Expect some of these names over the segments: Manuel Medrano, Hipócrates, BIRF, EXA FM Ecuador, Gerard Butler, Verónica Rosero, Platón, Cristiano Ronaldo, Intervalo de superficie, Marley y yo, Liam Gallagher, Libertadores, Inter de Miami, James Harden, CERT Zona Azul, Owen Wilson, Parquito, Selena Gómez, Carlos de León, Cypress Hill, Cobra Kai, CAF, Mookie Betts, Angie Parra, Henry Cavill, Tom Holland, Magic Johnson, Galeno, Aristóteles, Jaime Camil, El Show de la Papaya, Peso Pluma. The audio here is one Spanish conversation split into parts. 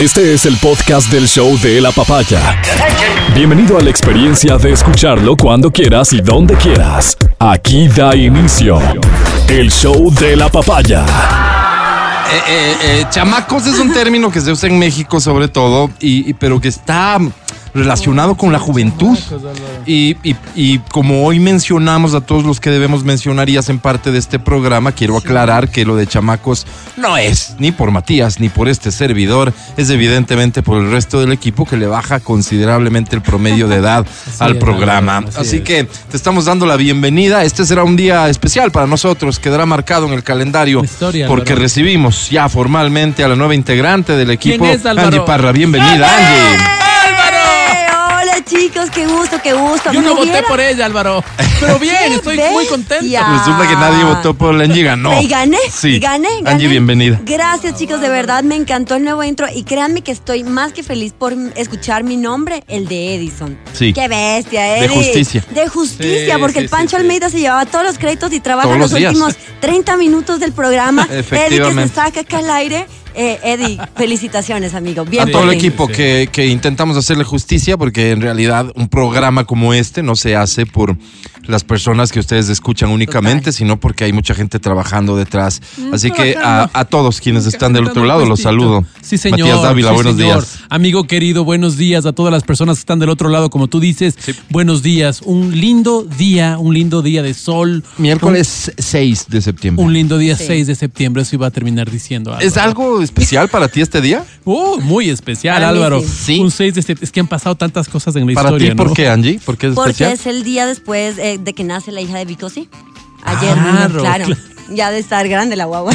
Este es el podcast del Show de la Papaya. Bienvenido a la experiencia de escucharlo cuando quieras y donde quieras. Aquí da inicio el Show de la Papaya. Chamacos es un término que se usa en México sobre todo, pero que está relacionado con la juventud. Y como hoy mencionamos a todos los que debemos mencionar y hacen parte de este programa, quiero aclarar que lo de chamacos no es ni por Matías ni por este servidor, es evidentemente por el resto del equipo que le baja considerablemente el promedio de edad al programa. Así que te estamos dando la bienvenida. Este será un día especial para nosotros, quedará marcado en el calendario porque recibimos ya formalmente a la nueva integrante del equipo, Angie Parra. Bienvenida, Angie. Chicos, qué gusto. Yo no voté por ella, Álvaro. Pero bien, estoy muy contenta. Resulta que nadie votó por la Angie, ganó. ¿Y gané? Sí. ¿Y gané? Angie, bienvenida. Gracias, chicos, de verdad, me encantó el nuevo intro. Y créanme que estoy más que feliz por escuchar mi nombre, el de Edison. Sí. Qué bestia, Edison. De justicia, sí, porque sí, el Pancho Almeida se llevaba todos los créditos y trabaja todos los últimos 30 minutos del programa. Efectivamente. Eddie, que se saca acá al aire. Eddie, felicitaciones, amigo. Bien, a todo el equipo que intentamos hacerle justicia, porque en realidad un programa como este no se hace por las personas que ustedes escuchan únicamente, sino porque hay mucha gente trabajando detrás. Así que a todos quienes están del otro lado los saludo. Sí, señor. Matías Dávila, buenos días. Amigo querido, buenos días a todas las personas que están del otro lado, como tú dices. Sí. Buenos días. Un lindo día de sol. Miércoles 6 de septiembre. Un lindo día 6 de septiembre, eso iba a terminar diciendo algo. ¿Es algo especial para ti este día? Muy especial, Álvaro. Sí. Un 6 de septiembre. Es que han pasado tantas cosas en la historia. ¿Para ti por qué, Angie? ¿Por qué es especial? Porque es el día después de que nace la hija de Vicosi. Ayer, claro. Ya de estar grande la guagua.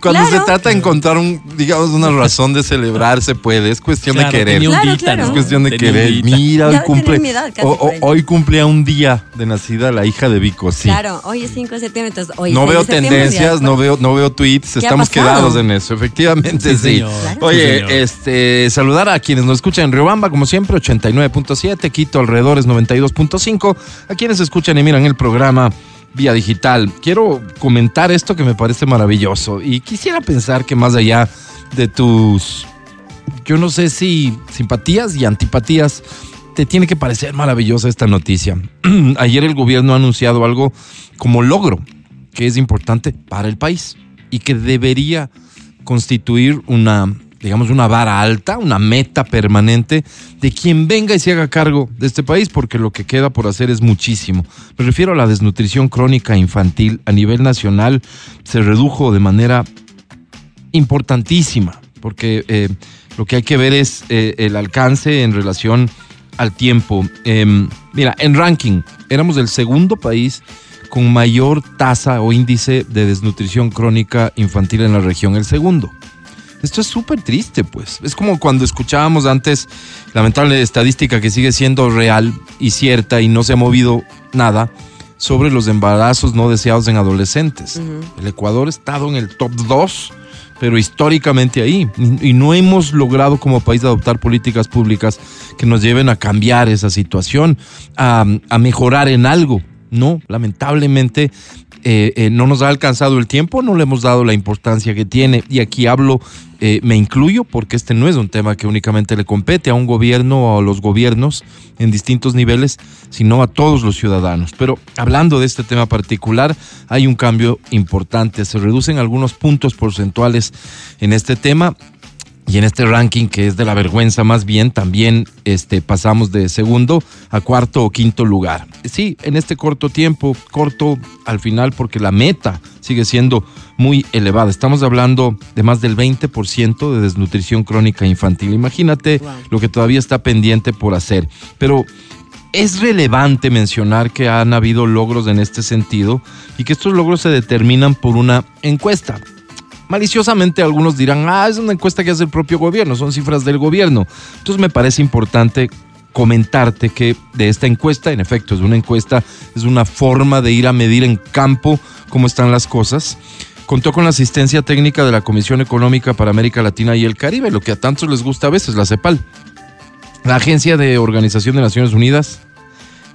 Cuando se trata de encontrar una razón de celebrar, se puede. Es cuestión de querer. Es cuestión de querer. Mira, hoy cumplía un día de nacida la hija de Vico, sí. Claro, hoy es 5 de septiembre. Entonces, hoy no veo tendencias, no veo tweets. Estamos quedados en eso. Efectivamente, sí. Oye, saludar a quienes nos escuchan en Riobamba, como siempre, 89.7. Quito alrededores, 92.5. A quienes escuchan y miran el programa vía digital. Quiero comentar esto que me parece maravilloso y quisiera pensar que más allá de tus, yo no sé si simpatías y antipatías, te tiene que parecer maravillosa esta noticia. Ayer el gobierno ha anunciado algo como logro que es importante para el país y que debería constituir una vara alta, una meta permanente de quien venga y se haga cargo de este país, porque lo que queda por hacer es muchísimo. Me refiero a la desnutrición crónica infantil a nivel nacional. Se redujo de manera importantísima, porque lo que hay que ver es el alcance en relación al tiempo. Mira, en ranking, éramos el segundo país con mayor tasa o índice de desnutrición crónica infantil en la región, el segundo. Esto es súper triste, pues. Es como cuando escuchábamos antes lamentable estadística que sigue siendo real y cierta y no se ha movido nada sobre los embarazos no deseados en adolescentes. Uh-huh. El Ecuador ha estado en el top 2, pero históricamente ahí. Y no hemos logrado como país adoptar políticas públicas que nos lleven a cambiar esa situación, a mejorar en algo. No, lamentablemente no nos ha alcanzado el tiempo, no le hemos dado la importancia que tiene. Y aquí hablo, me incluyo, porque este no es un tema que únicamente le compete a un gobierno o a los gobiernos en distintos niveles, sino a todos los ciudadanos. Pero hablando de este tema particular, hay un cambio importante. Se reducen algunos puntos porcentuales en este tema. Y en este ranking, que es de la vergüenza más bien, también pasamos de segundo a cuarto o quinto lugar. Sí, en este corto tiempo, corto al final, porque la meta sigue siendo muy elevada. Estamos hablando de más del 20% de desnutrición crónica infantil. Imagínate lo que todavía está pendiente por hacer. Pero es relevante mencionar que han habido logros en este sentido y que estos logros se determinan por una encuesta. Maliciosamente algunos dirán, es una encuesta que hace el propio gobierno, son cifras del gobierno. Entonces me parece importante comentarte que de esta encuesta, en efecto es una encuesta, es una forma de ir a medir en campo cómo están las cosas. Contó con la asistencia técnica de la Comisión Económica para América Latina y el Caribe, lo que a tantos les gusta a veces, la CEPAL, la Agencia de Organización de Naciones Unidas,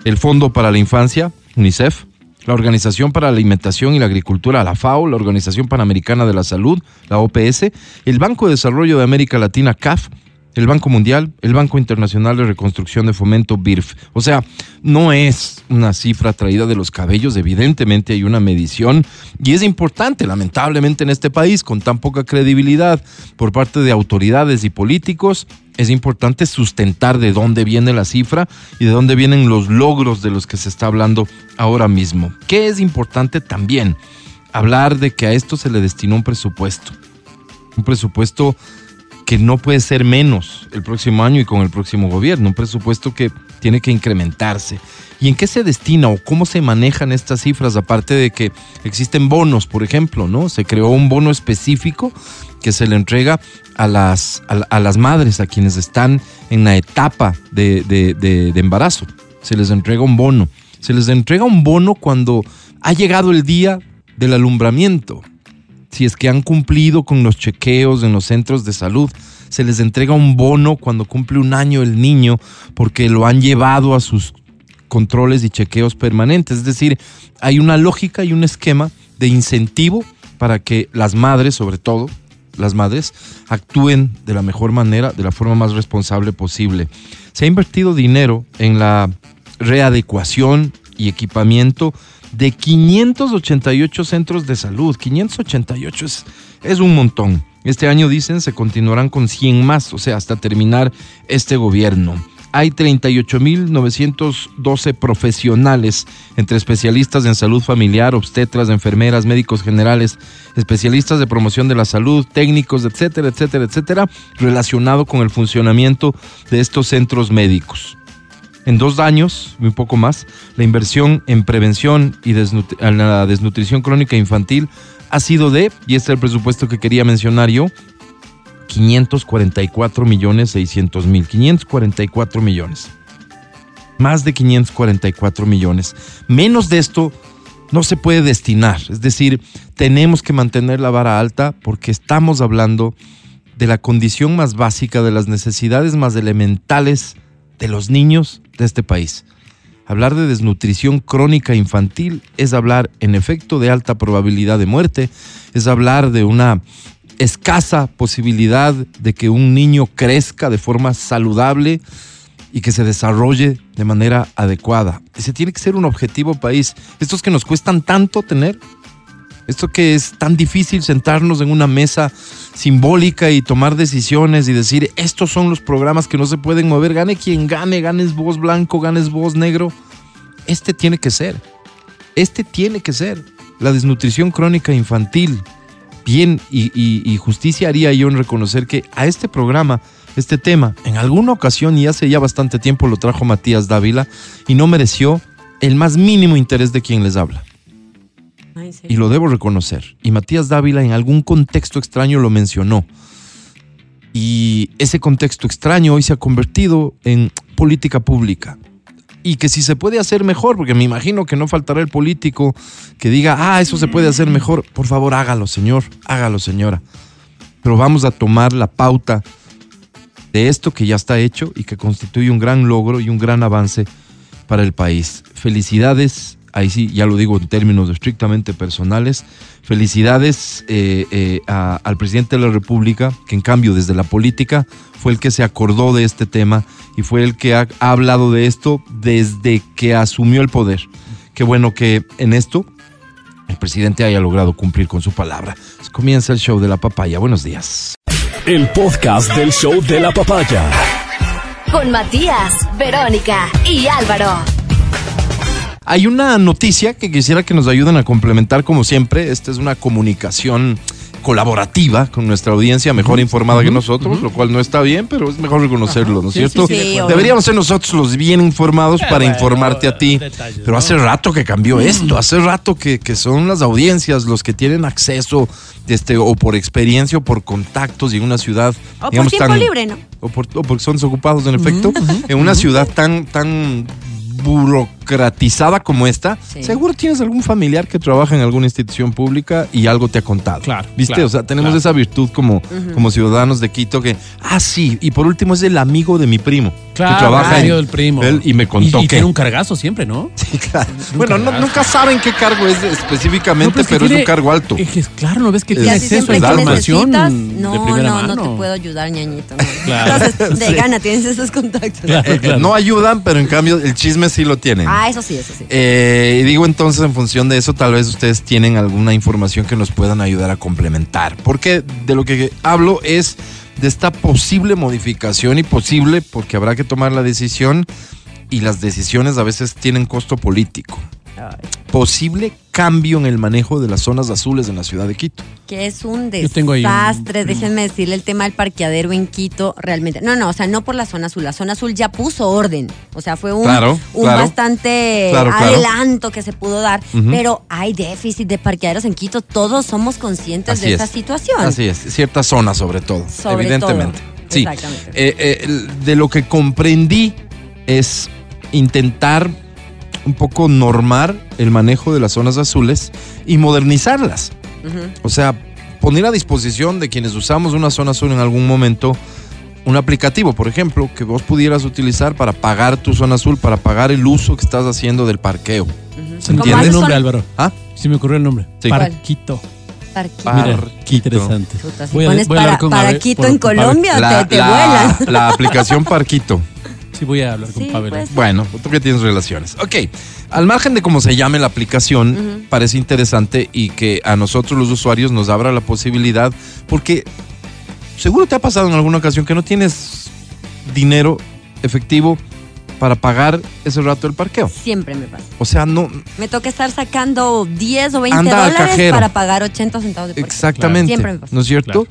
el Fondo para la Infancia, UNICEF, la Organización para la Alimentación y la Agricultura, la FAO, la Organización Panamericana de la Salud, la OPS, el Banco de Desarrollo de América Latina, CAF, el Banco Mundial, el Banco Internacional de Reconstrucción de Fomento, BIRF. O sea, no es una cifra traída de los cabellos, evidentemente hay una medición y es importante, lamentablemente en este país, con tan poca credibilidad por parte de autoridades y políticos, es importante sustentar de dónde viene la cifra y de dónde vienen los logros de los que se está hablando ahora mismo. ¿Qué es importante también? Hablar de que a esto se le destinó un presupuesto que no puede ser menos el próximo año y con el próximo gobierno, un presupuesto que tiene que incrementarse. ¿Y en qué se destina o cómo se manejan estas cifras? Aparte de que existen bonos, por ejemplo, ¿no? Se creó un bono específico que se le entrega a las madres, a quienes están en la etapa de embarazo. Se les entrega un bono. Se les entrega un bono cuando ha llegado el día del alumbramiento. Si es que han cumplido con los chequeos en los centros de salud, se les entrega un bono cuando cumple un año el niño porque lo han llevado a sus controles y chequeos permanentes. Es decir, hay una lógica y un esquema de incentivo para que las madres, sobre todo las madres, actúen de la mejor manera, de la forma más responsable posible. Se ha invertido dinero en la readecuación y equipamiento de 588 centros de salud. 588 es un montón. Este año, dicen, se continuarán con 100 más, o sea, hasta terminar este gobierno. Hay 38.912 profesionales, entre especialistas en salud familiar, obstetras, enfermeras, médicos generales, especialistas de promoción de la salud, técnicos, etcétera, etcétera, etcétera, relacionado con el funcionamiento de estos centros médicos. En 2 años, un poco más, la inversión en prevención y la desnutrición crónica infantil ha sido de, y este es el presupuesto que quería mencionar yo, 544.600.000. 544 millones. Más de 544 millones. Menos de esto no se puede destinar. Es decir, tenemos que mantener la vara alta porque estamos hablando de la condición más básica, de las necesidades más elementales de los niños de este país. Hablar de desnutrición crónica infantil es hablar, en efecto, de alta probabilidad de muerte, es hablar de una escasa posibilidad de que un niño crezca de forma saludable y que se desarrolle de manera adecuada. Ese tiene que ser un objetivo país. Estos que nos cuestan tanto tener, esto que es tan difícil sentarnos en una mesa simbólica y tomar decisiones y decir, estos son los programas que no se pueden mover, gane quien gane, ganes vos blanco, ganes vos negro. Este tiene que ser. La desnutrición crónica infantil. Bien, y justicia haría yo en reconocer que a este programa, este tema, en alguna ocasión y hace ya bastante tiempo lo trajo Matías Dávila y no mereció el más mínimo interés de quien les habla. Y lo debo reconocer. Y Matías Dávila en algún contexto extraño lo mencionó. Y ese contexto extraño hoy se ha convertido en política pública. Y que si se puede hacer mejor, porque me imagino que no faltará el político que diga, eso se puede hacer mejor. Por favor, hágalo, señor, hágalo, señora. Pero vamos a tomar la pauta de esto que ya está hecho y que constituye un gran logro y un gran avance para el país. Felicidades. Ahí sí, ya lo digo en términos estrictamente personales, felicidades al presidente de la República, que en cambio desde la política fue el que se acordó de este tema y fue el que ha hablado de esto desde que asumió el poder. Qué bueno que en esto el presidente haya logrado cumplir con su palabra. Comienza el Show de la Papaya. Buenos días. El podcast del Show de la Papaya. Con Matías, Verónica y Álvaro. Hay una noticia que quisiera que nos ayuden a complementar, como siempre. Esta es una comunicación colaborativa con nuestra audiencia, mejor informada que nosotros, lo cual no está bien, pero es mejor reconocerlo, ¿no es cierto? Sí, deberíamos ser nosotros los bien informados para informarte a ti. Detalles, pero hace rato que cambió esto, hace rato que son las audiencias los que tienen acceso, o por experiencia o por contactos, y en una ciudad, o digamos, por tiempo libre, ¿no? O porque son desocupados, en efecto, en una ciudad tan burocrática, burocratizada como esta, sí, seguro tienes algún familiar que trabaja en alguna institución pública y algo te ha contado. Claro. ¿Viste? Claro, o sea, tenemos esa virtud como, como ciudadanos de Quito que, ah, sí, y por último es el amigo de mi primo. Claro, que trabaja en, el primo. Él, y me contó y que tiene un cargazo siempre, ¿no? Sí, claro. Bueno, nunca saben qué cargo es específicamente, no, pero es un cargo alto. Claro, no ves que tiene acceso a información. No, no te puedo ayudar, ñañito. No. Claro. Entonces, de gana tienes esos contactos. Claro, claro. No ayudan, pero en cambio el chisme sí lo tienen. Ah, eso sí, eso sí. Y digo, entonces, en función de eso, tal vez ustedes tienen alguna información que nos puedan ayudar a complementar. Porque de lo que hablo es de esta posible modificación y posible, porque habrá que tomar la decisión y las decisiones a veces tienen costo político. Posible cambio en el manejo de las zonas azules en la ciudad de Quito. Que es un desastre, déjenme decirle, el tema del parqueadero en Quito realmente. No, o sea, no por la zona azul. La zona azul ya puso orden. O sea, fue un bastante adelanto que se pudo dar. Pero hay déficit de parqueaderos en Quito. Todos somos conscientes de esa situación. Así es, ciertas zonas sobre todo. Evidentemente. Todo. Sí. Exactamente. De lo que comprendí es intentar un poco normar el manejo de las zonas azules y modernizarlas. O sea, poner a disposición de quienes usamos una zona azul en algún momento un aplicativo, por ejemplo, que vos pudieras utilizar para pagar tu zona azul, para pagar el uso que estás haciendo del parqueo. ¿Se entiende el nombre, Álvaro? ¿Ah? Sí, me ocurrió el nombre. Sí. Parquito. Parquito. Interesante. Voy a hablar con Parquito en Colombia, te vuelas. La aplicación Parquito. Sí, voy a hablar con Pavel. Bueno, tú que tienes relaciones. Ok, al margen de cómo se llame la aplicación, parece interesante y que a nosotros los usuarios nos abra la posibilidad, porque seguro te ha pasado en alguna ocasión que no tienes dinero efectivo para pagar ese rato del parqueo. Siempre me pasa. O sea, no... Me toca estar sacando 10 o 20 dólares para pagar 80 centavos de parqueo. Exactamente. Claro. Siempre me pasa. ¿No es cierto?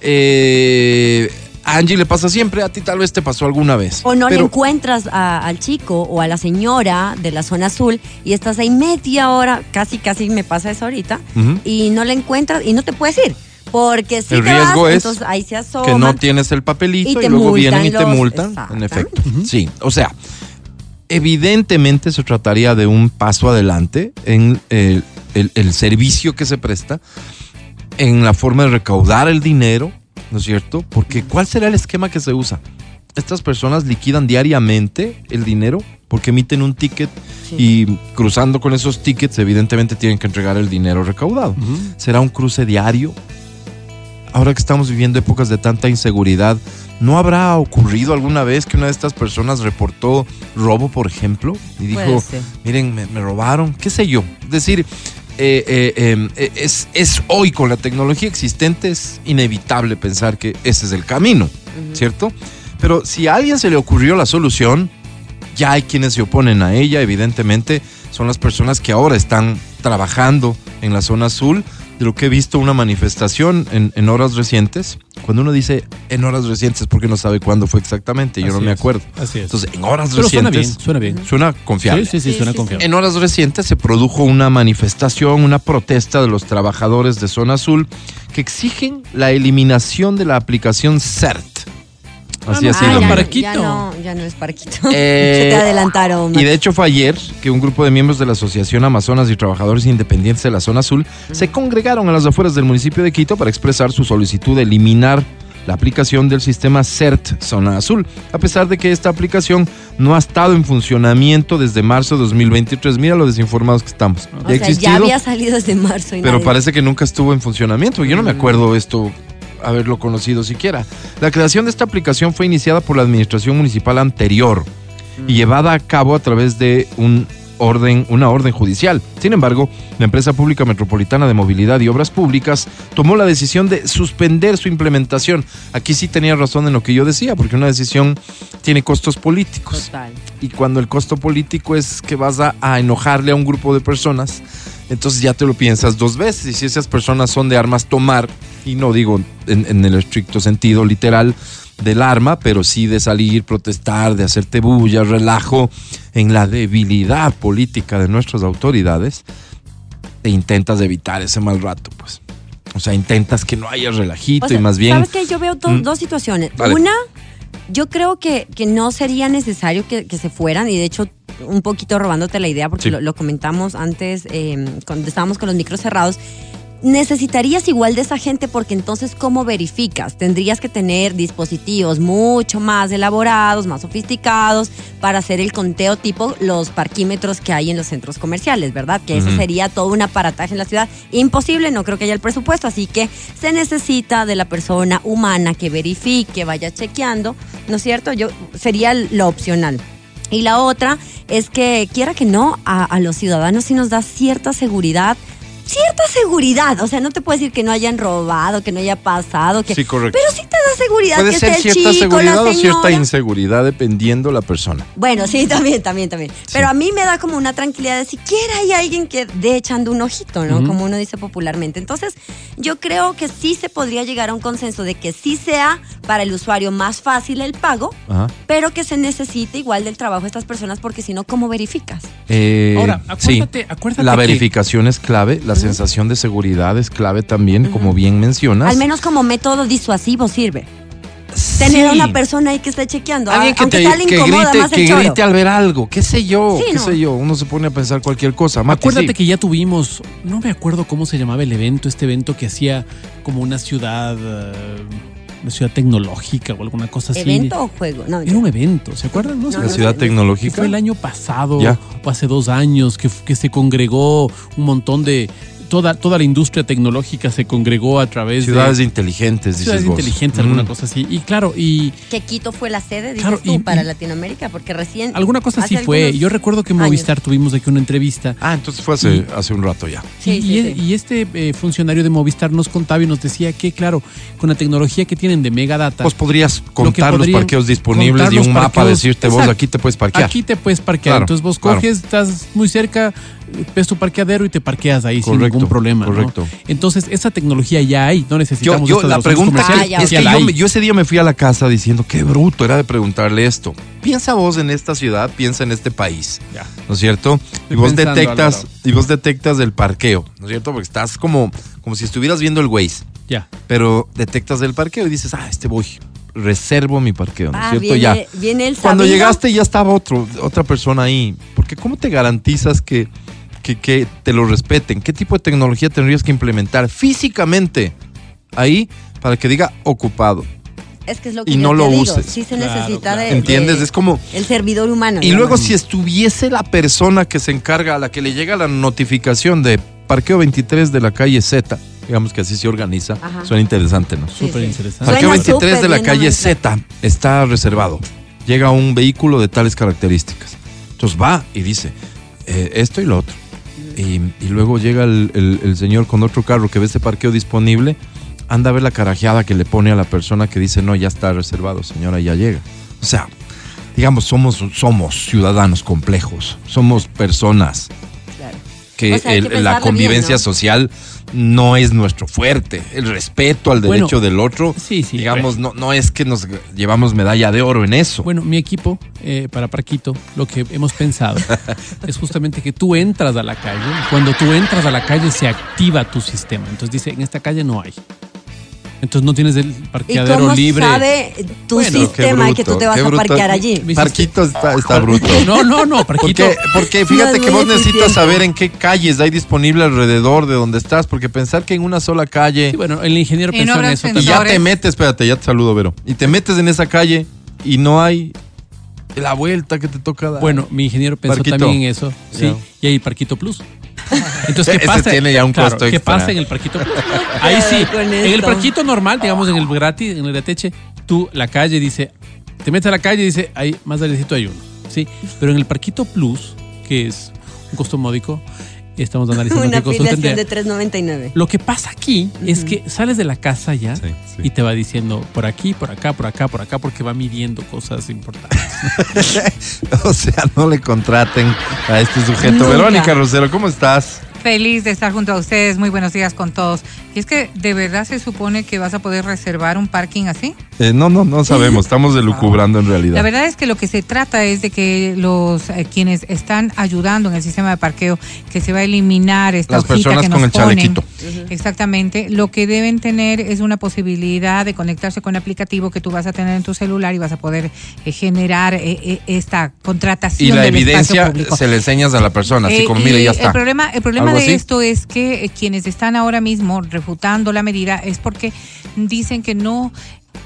Claro. A Angie le pasa siempre, a ti tal vez te pasó alguna vez. O no le encuentras al chico o a la señora de la zona azul y estás ahí media hora, casi me pasa eso ahorita, y no le encuentras y no te puedes ir. Porque si el riesgo es entonces ahí se asoma, que no tienes el papelito y luego vienen y te multan, en efecto. Sí, o sea, evidentemente se trataría de un paso adelante en el servicio que se presta, en la forma de recaudar el dinero, ¿no es cierto? Porque ¿cuál será el esquema que se usa? Estas personas liquidan diariamente el dinero porque emiten un ticket y cruzando con esos tickets evidentemente tienen que entregar el dinero recaudado. ¿Será un cruce diario? Ahora que estamos viviendo épocas de tanta inseguridad, ¿no habrá ocurrido alguna vez que una de estas personas reportó robo, por ejemplo? Y dijo, miren, me robaron, qué sé yo. Es decir... es hoy con la tecnología existente es inevitable pensar que ese es el camino, ¿cierto? Pero si a alguien se le ocurrió la solución, ya hay quienes se oponen a ella, evidentemente son las personas que ahora están trabajando en la zona azul. De lo que he visto una manifestación en horas recientes, cuando uno dice en horas recientes porque no sabe cuándo fue exactamente, yo no me acuerdo. Así es. Entonces, en horas recientes... Suena bien. Suena confiable. Sí, suena confiable. En horas recientes se produjo una manifestación, una protesta de los trabajadores de Zona Azul que exigen la eliminación de la aplicación CERT. Ya no es Parquito. Se te adelantaron. Y de hecho fue ayer que un grupo de miembros de la Asociación Amazonas y Trabajadores Independientes de la Zona Azul se congregaron a las afueras del municipio de Quito para expresar su solicitud de eliminar la aplicación del sistema CERT Zona Azul, a pesar de que esta aplicación no ha estado en funcionamiento desde marzo de 2023. Mira lo desinformados que estamos. Ya había salido desde marzo. Pero parece que nunca estuvo en funcionamiento. Yo no me acuerdo esto... haberlo conocido siquiera. La creación de esta aplicación fue iniciada por la administración municipal anterior y llevada a cabo a través de una orden judicial. Sin embargo, la empresa pública metropolitana de movilidad y obras públicas tomó la decisión de suspender su implementación. Aquí sí tenía razón en lo que yo decía, porque una decisión tiene costos políticos. Total. Y cuando el costo político es que vas a enojarle a un grupo de personas, entonces ya te lo piensas dos veces. Y si esas personas son de armas tomar, y no digo en el estricto sentido literal del arma, pero sí de salir, protestar, de hacerte bulla, relajo, en la debilidad política de nuestras autoridades, te intentas evitar ese mal rato, pues. O sea, intentas que no haya relajito, o sea, y más bien... ¿Sabes qué? Yo veo dos situaciones. Vale. Una, yo creo que no sería necesario que se fueran, y de hecho un poquito robándote la idea, porque sí, lo comentamos antes cuando estábamos con los micros cerrados. Necesitarías igual de esa gente, porque entonces ¿cómo verificas? Tendrías que tener dispositivos mucho más elaborados, más sofisticados, para hacer el conteo tipo los parquímetros que hay en los centros comerciales, ¿verdad? Que eso sería todo un aparataje en la ciudad. Imposible, no creo que haya el presupuesto, así que se necesita de la persona humana que verifique, vaya chequeando, ¿no es cierto? Sería lo opcional. Y la otra es que, quiera que no, a los ciudadanos sí nos da cierta seguridad, o sea, no te puedo decir que no hayan robado, que no haya pasado, que... Sí, correcto. Pero sí te da seguridad. Puede que ser esté cierta el chico, seguridad la señora, o cierta inseguridad, dependiendo la persona. Bueno, sí, también. Sí. Pero a mí me da como una tranquilidad de siquiera hay alguien que dé echando un ojito, ¿no? Como uno dice popularmente. Entonces, yo creo que sí se podría llegar a un consenso de que sí sea para el usuario más fácil el pago, pero que se necesite igual del trabajo de estas personas, porque si no, ¿cómo verificas? Ahora, acuérdate la verificación es clave, la sensación de seguridad es clave también, como bien mencionas. Al menos como método disuasivo sirve. Sí. Tener a una persona ahí que esté chequeando. Alguien que grite al ver algo, qué sé yo, uno se pone a pensar cualquier cosa. Mate, acuérdate que ya tuvimos, no me acuerdo cómo se llamaba este evento que hacía como una ciudad tecnológica o alguna cosa así. ¿Evento o juego? No, era un evento, ¿se acuerdan? No, la ciudad tecnológica. Fue el año pasado o hace 2 años que se congregó un montón de... Toda la industria tecnológica se congregó a través de ciudades inteligentes, alguna cosa así. Y claro, que Quito fue la sede, dices tú, para Latinoamérica, porque recién... Alguna cosa así fue. Yo recuerdo que en Movistar tuvimos aquí una entrevista. Ah, entonces fue hace un rato ya. Sí. Y este funcionario de Movistar nos contaba y nos decía que, claro, con la tecnología que tienen de megadata... Pues podrías contar los parqueos disponibles y un mapa, decirte vos, aquí te puedes parquear. Claro, entonces vos coges, estás muy cerca... ves tu parqueadero y te parqueas ahí sin ningún problema. Correcto. ¿No? Entonces, esa tecnología ya hay, no necesitamos... Yo ese día me fui a la casa diciendo, qué bruto era de preguntarle esto. Piensa vos en esta ciudad, piensa en este país, ¿no es cierto? Estoy y vos detectas el parqueo, ¿no es cierto? Porque estás como si estuvieras viendo el Waze, pero detectas el parqueo y dices, este voy... reservo mi parqueo, ¿no es cierto? Viene el cuando llegaste ya estaba otra persona ahí, porque ¿cómo te garantizas que te lo respeten? ¿Qué tipo de tecnología tendrías que implementar físicamente ahí para que diga ocupado? Es que es lo que uses. Sí se necesita de... ¿Entiendes? Es como... el servidor humano. Y luego si estuviese la persona que se encarga, a la que le llega la notificación de parqueo 23 de la calle Z, digamos que así se organiza. Ajá. Suena interesante, ¿no? Súper interesante. Parqueo 23 de la calle Z está reservado. Llega un vehículo de tales características. Entonces va y dice esto y lo otro. Y luego llega el señor con otro carro que ve ese parqueo disponible, anda a ver la carajeada que le pone a la persona que dice, no, ya está reservado, señora, ya llega. O sea, digamos, somos ciudadanos complejos, somos personas. Que, o sea, la convivencia bien, ¿no? social no es nuestro fuerte. El respeto al derecho del otro, digamos, no es que nos llevamos medalla de oro en eso. Bueno, mi equipo, para Parquito, lo que hemos pensado es justamente que tú entras a la calle, cuando tú entras a la calle se activa tu sistema. Entonces dice, en esta calle no hay. Entonces no tienes el parqueadero libre. ¿Y cómo sabe tu sistema bruto, que tú te vas a parquear allí? Parquito está bruto. No, Parquito. Porque fíjate que vos necesitas saber en qué calles hay disponible alrededor de donde estás, porque pensar que en una sola calle... Sí, bueno, el ingeniero pensó en eso. Y ya te metes, espérate, ya te saludo, Vero. Y te metes en esa calle y no hay la vuelta que te toca dar. Bueno, mi ingeniero pensó también en eso. Sí. Y ahí Parquito Plus. Entonces, ¿qué pasa? Tiene ya un costo extra. ¿Qué pasa en el parquito? Ahí sí, en el parquito normal, digamos, en el gratis, en el grateche, tú la calle dice, te metes a la calle y dice, ahí más adelantito hay uno, ¿sí? Pero en el Parquito Plus, que es un costo módico, estamos analizando una afiliación de $3.99. Lo que pasa aquí es que sales de la casa ya y te va diciendo por aquí, por acá, porque va midiendo cosas importantes. O sea, no le contraten a este sujeto. Nunca. Verónica Rosero, ¿cómo estás? Feliz de estar junto a ustedes. Muy buenos días con todos. ¿Y es que de verdad se supone que vas a poder reservar un parking así? No sabemos. Estamos delucubrando en realidad. La verdad es que lo que se trata es de que los quienes están ayudando en el sistema de parqueo, que se va a eliminar esta las hojita personas que nos con ponen, el chalequito. Exactamente. Lo que deben tener es una posibilidad de conectarse con un aplicativo que tú vas a tener en tu celular y vas a poder generar esta contratación. Y la del evidencia se le enseñas a la persona, así como mire, ya está. El problema de esto es que quienes están ahora mismo refutando la medida es porque dicen que no,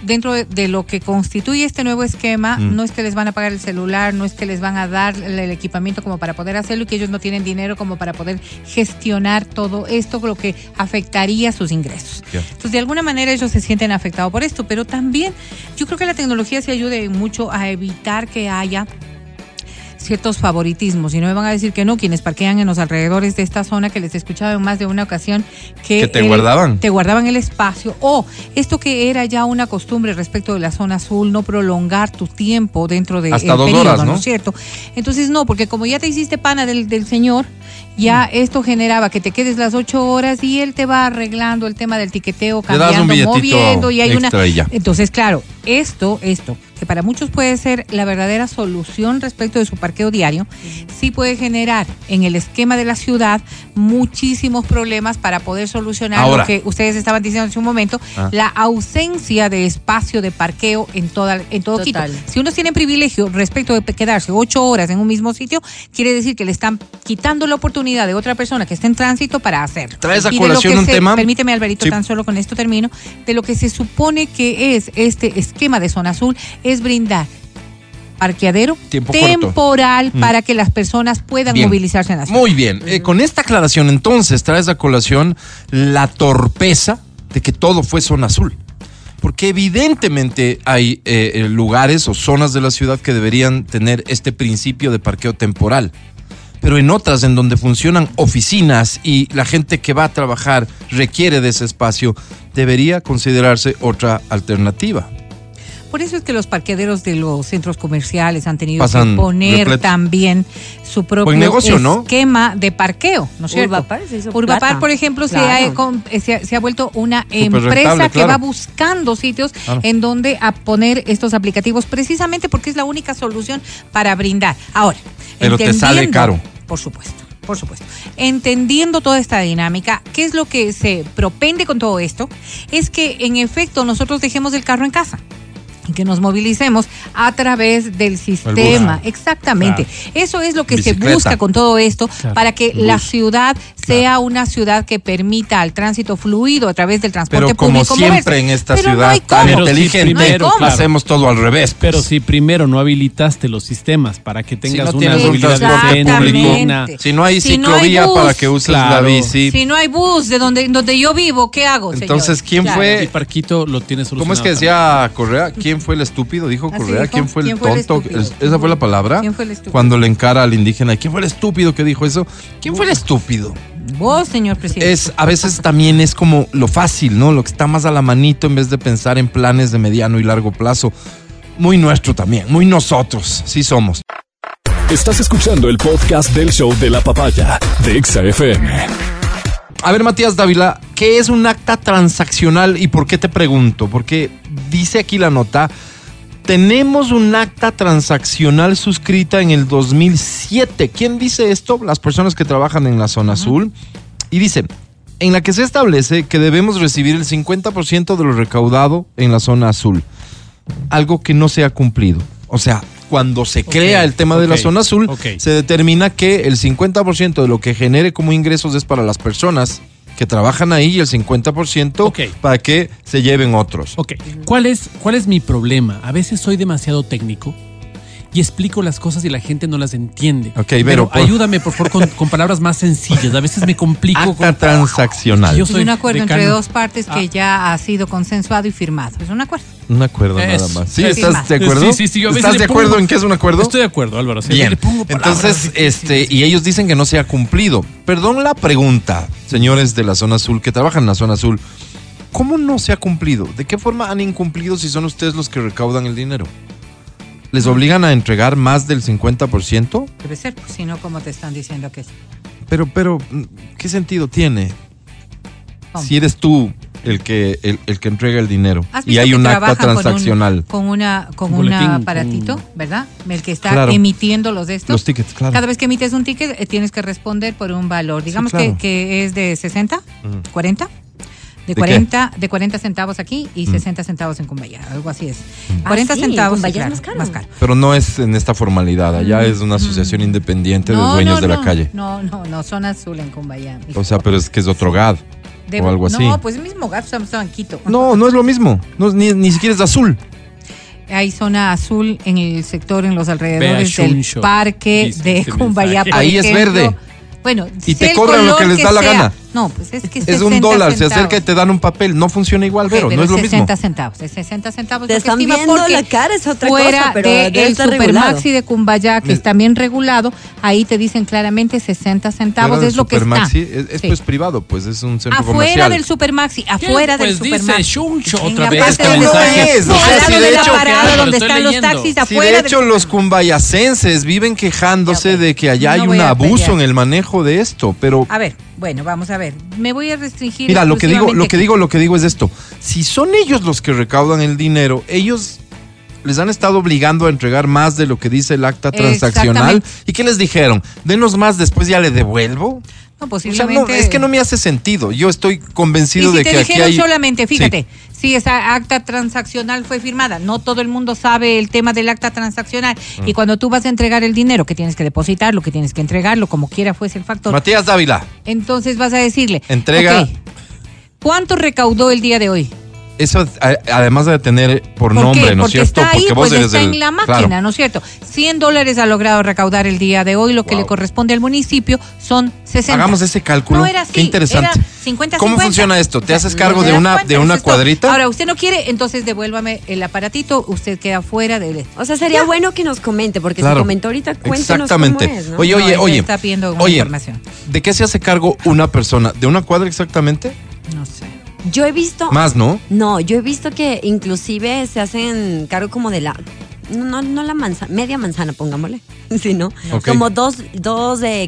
dentro de lo que constituye este nuevo esquema, no es que les van a pagar el celular, no es que les van a dar el equipamiento como para poder hacerlo, y que ellos no tienen dinero como para poder gestionar todo esto, lo que afectaría sus ingresos. Yeah. Entonces, de alguna manera ellos se sienten afectados por esto, pero también yo creo que la tecnología se ayude mucho a evitar que haya ciertos favoritismos, y no me van a decir que no quienes parquean en los alrededores de esta zona, que les he escuchado en más de una ocasión que te guardaban el espacio, o esto que era ya una costumbre respecto de la zona azul, no prolongar tu tiempo dentro de hasta el 2 horas, ¿no? ¿No es cierto? Entonces no, porque como ya te hiciste pana del señor, ya esto generaba que te quedes las 8 horas y él te va arreglando el tema del tiqueteo, cambiando, moviendo, y hay una... Entonces, claro, esto que para muchos puede ser la verdadera solución respecto de su parqueo diario, sí puede generar en el esquema de la ciudad muchísimos problemas para poder solucionar ahora, lo que ustedes estaban diciendo hace un momento, la ausencia de espacio de parqueo en todo Quito. Si unos tienen privilegio respecto de quedarse 8 horas en un mismo sitio, quiere decir que le están quitando la oportunidad de otra persona que esté en tránsito para hacerlo. Traes a colación un tema. Permíteme, Alvarito, sí, tan solo con esto termino. De lo que se supone que es este esquema de zona azul es brindar parqueadero temporal para que las personas puedan movilizarse en la ciudad. Muy bien, con esta aclaración entonces traes a colación la torpeza de que todo fue zona azul, porque evidentemente hay lugares o zonas de la ciudad que deberían tener este principio de parqueo temporal, pero en otras en donde funcionan oficinas y la gente que va a trabajar requiere de ese espacio, debería considerarse otra alternativa. Por eso es que los parqueaderos de los centros comerciales han tenido que poner también su propio negocio, esquema, ¿no?, de parqueo, ¿no es cierto? Urbapar, por ejemplo, claro, se ha vuelto una empresa que va buscando sitios en donde a poner estos aplicativos, precisamente porque es la única solución para brindar. Ahora, pero te sale caro. Por supuesto. Entendiendo toda esta dinámica, ¿qué es lo que se propende con todo esto? Es que, en efecto, nosotros dejemos el carro en casa y que nos movilicemos a través del sistema. Exactamente. Claro. Eso es lo que se busca con todo esto, para que la ciudad sea una ciudad que permita al tránsito fluido a través del transporte público. Pero como siempre en esta ciudad tan inteligente, hacemos todo al revés. Pero si primero no habilitaste los sistemas para que tengas una movilidad pública, si no hay ciclovía para que uses la bici, si no hay bus de donde yo vivo, ¿qué hago, señor? Entonces, ¿quién fue? Y Parquito lo tiene solucionado. ¿Cómo es que decía Correa? ¿Quién fue el estúpido? Dijo Correa. ¿Quién fue el tonto? ¿Esa fue la palabra? ¿Quién fue el estúpido? Cuando le encara al indígena. ¿Quién fue el estúpido que dijo eso? ¿Quién fue el estúpido? Vos, señor presidente. A veces también es como lo fácil, ¿no? Lo que está más a la manito, en vez de pensar en planes de mediano y largo plazo. Muy nuestro también, muy nosotros. Sí somos. Estás escuchando el podcast del Show de la Papaya de EXA FM. A ver, Matías Dávila, ¿qué es un acta transaccional y por qué te pregunto? Porque dice aquí la nota, tenemos un acta transaccional suscrita en el 2007. ¿Quién dice esto? Las personas que trabajan en la zona azul. Y dice, en la que se establece que debemos recibir el 50% de lo recaudado en la zona azul. Algo que no se ha cumplido. O sea, cuando se crea el tema de la zona azul, se determina que el 50% de lo que genere como ingresos es para las personas que trabajan ahí y el 50% para que se lleven otros. ¿Cuál es mi problema? A veces soy demasiado técnico y explico las cosas y la gente no las entiende. Pero ayúdame, por favor, con palabras más sencillas. A veces me complico. Acta transaccional. Es un acuerdo entre dos partes que ya ha sido consensuado y firmado. Es un aacuerdo. Un acuerdo nada más. ¿Sí? ¿Estás de acuerdo? Sí. ¿Estás de acuerdo en qué es un acuerdo? Estoy de acuerdo, Álvaro. Sí, bien. Entonces, y ellos dicen que no se ha cumplido. Perdón la pregunta, señores de la zona azul, que trabajan en la zona azul. ¿Cómo no se ha cumplido? ¿De qué forma han incumplido si son ustedes los que recaudan el dinero? ¿Les obligan a entregar más del 50%? Debe ser, pues, si no, ¿cómo te están diciendo que es? Pero, ¿qué sentido tiene? ¿Cómo? Si eres tú el que entrega el dinero y hay un acta transaccional con un aparatito, ¿verdad? El que está emitiendo los tickets, claro. Cada vez que emites un ticket tienes que responder por un valor, digamos, sí, claro, que es de 60, 40. De 40 centavos aquí y 60 centavos en Cumbayá, algo así es. 40 centavos, Cumbayá, claro, es más caro. Pero no es en esta formalidad, allá es una asociación independiente de dueños de la calle. No, Zona Azul en Cumbayá. O sea, pero es que es otro GAD o algo así. No, pues el mismo GAD, estamos en Quito. No es lo mismo, ni siquiera es azul. Hay Zona Azul en el sector, en los alrededores del parque de Cumbayá. Ahí es verde. Bueno, y te cobran lo que les da la gana. No, pues es que es $1, centavos. Se acerca y te dan un papel, no funciona igual, okay, pero no es lo mismo. 60 centavos. Te están viendo la cara, es otra cosa, pero el Supermaxi de Cumbayá, que es también regulado, ahí te dicen claramente 60 centavos, es lo que está. Supermaxi es pues privado, pues es un centro comercial. Afuera del Supermaxi, Supermaxi. Pues dice otra vez este mensaje. No, si de hecho, donde están los taxis afuera. De hecho, los cumbayacenses viven quejándose de que allá hay un abuso en el manejo de esto, pero a ver. Bueno, vamos a ver. Me voy a restringir. Mira, lo que digo es esto. Si son ellos los que recaudan el dinero, ellos les han estado obligando a entregar más de lo que dice el acta transaccional. ¿Y qué les dijeron? Denos más, después ya le devuelvo. No, posiblemente. O sea, es que no me hace sentido. Yo estoy convencido de que aquí hay. Solamente, fíjate, sí, esa acta transaccional fue firmada. No todo el mundo sabe el tema del acta transaccional. Y cuando tú vas a entregar el dinero, que tienes que depositarlo, que tienes que entregarlo, como quiera fuese el factor. Matías Dávila. Entonces vas a decirle. Entrega. Okay, ¿cuánto recaudó el día de hoy? Eso, además de tener por nombre, ¿no es cierto? Está ahí, porque vos eres está en la máquina, claro, ¿no es cierto? $100 ha logrado recaudar el día de hoy, lo que le corresponde al municipio son 60. Hagamos ese cálculo. No era así, qué interesante. Era 50-50. ¿Cómo funciona esto? ¿Te haces cargo de una cuadrita? Ahora, usted no quiere, entonces devuélvame el aparatito, usted queda fuera de él. O sea, sería bueno que nos comente, porque claro, si comentó ahorita, cuéntanos cómo es, ¿no? Oye. Está pidiendo información. ¿De qué se hace cargo una persona? ¿De una cuadra exactamente? No sé. Yo he visto... ¿Más, no? No, yo he visto que inclusive se hacen cargo como de la... No la manzana, media manzana, pongámosle, sino okay, como dos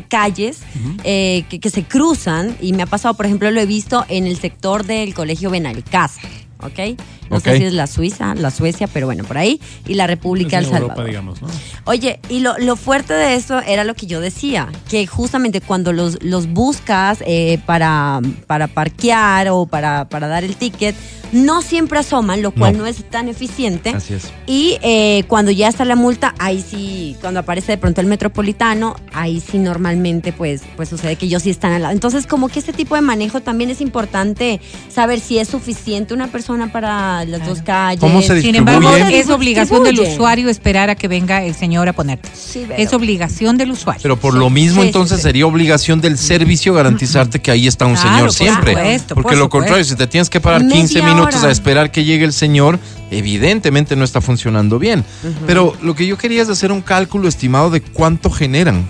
calles que se cruzan, y me ha pasado, por ejemplo, lo he visto en el sector del Colegio Benalcázar, ¿ok? No sé si es la Suiza, la Suecia, pero bueno, por ahí, y la República del Salvador. Europa, digamos, ¿no? Oye, y lo fuerte de eso era lo que yo decía, que justamente cuando los buscas para parquear o para dar el ticket, no siempre asoman, lo cual no es tan eficiente. Así es. Y cuando ya está la multa, ahí sí, cuando aparece de pronto el metropolitano, ahí sí normalmente pues sucede que ellos sí están al lado. Entonces, como que este tipo de manejo también es importante, saber si es suficiente una persona para las dos calles. ¿Cómo se distribuye? Sin embargo, es obligación del usuario esperar a que venga el señor a ponerte. Sí, pero es obligación del usuario. Pero por lo mismo, entonces, sería obligación del servicio garantizarte que ahí está un señor siempre. Porque lo contrario, si te tienes que parar 15 minutos a esperar que llegue el señor, evidentemente no está funcionando bien. Pero lo que yo quería es hacer un cálculo estimado de cuánto generan.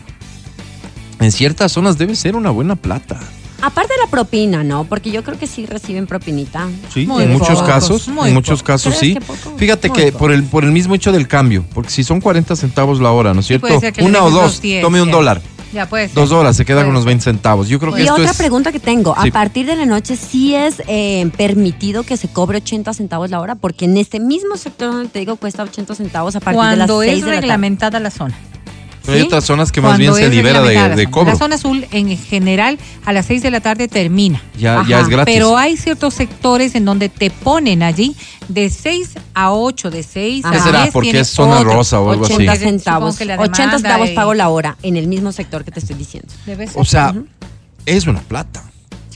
En ciertas zonas debe ser una buena plata. Aparte de la propina, ¿no? Porque yo creo que sí reciben propinita. Sí, en muchos casos sí. Fíjate que por el mismo hecho del cambio, porque si son 40 centavos la hora, ¿no es cierto? Una o dos, tome $1. Ya puede ser. $2, se queda con unos 20 centavos. Yo creo que esto es... Y otra pregunta que tengo, a partir de la noche, ¿sí es permitido que se cobre 80 centavos la hora? Porque en este mismo sector donde te digo cuesta 80 centavos a partir de las 6 de la tarde. Cuando es reglamentada la zona. ¿Sí? Hay otras zonas que más bien se libera de cobro. La Zona Azul en general a las 6 de la tarde termina. Ya es gratis. Pero hay ciertos sectores en donde te ponen allí de 6 a 8, de 6 a 10. ¿Qué será? Porque es Zona Rosa o algo así. 80 centavos. 80 centavos pago la hora en el mismo sector que te estoy diciendo. Debe ser. O sea, es una plata.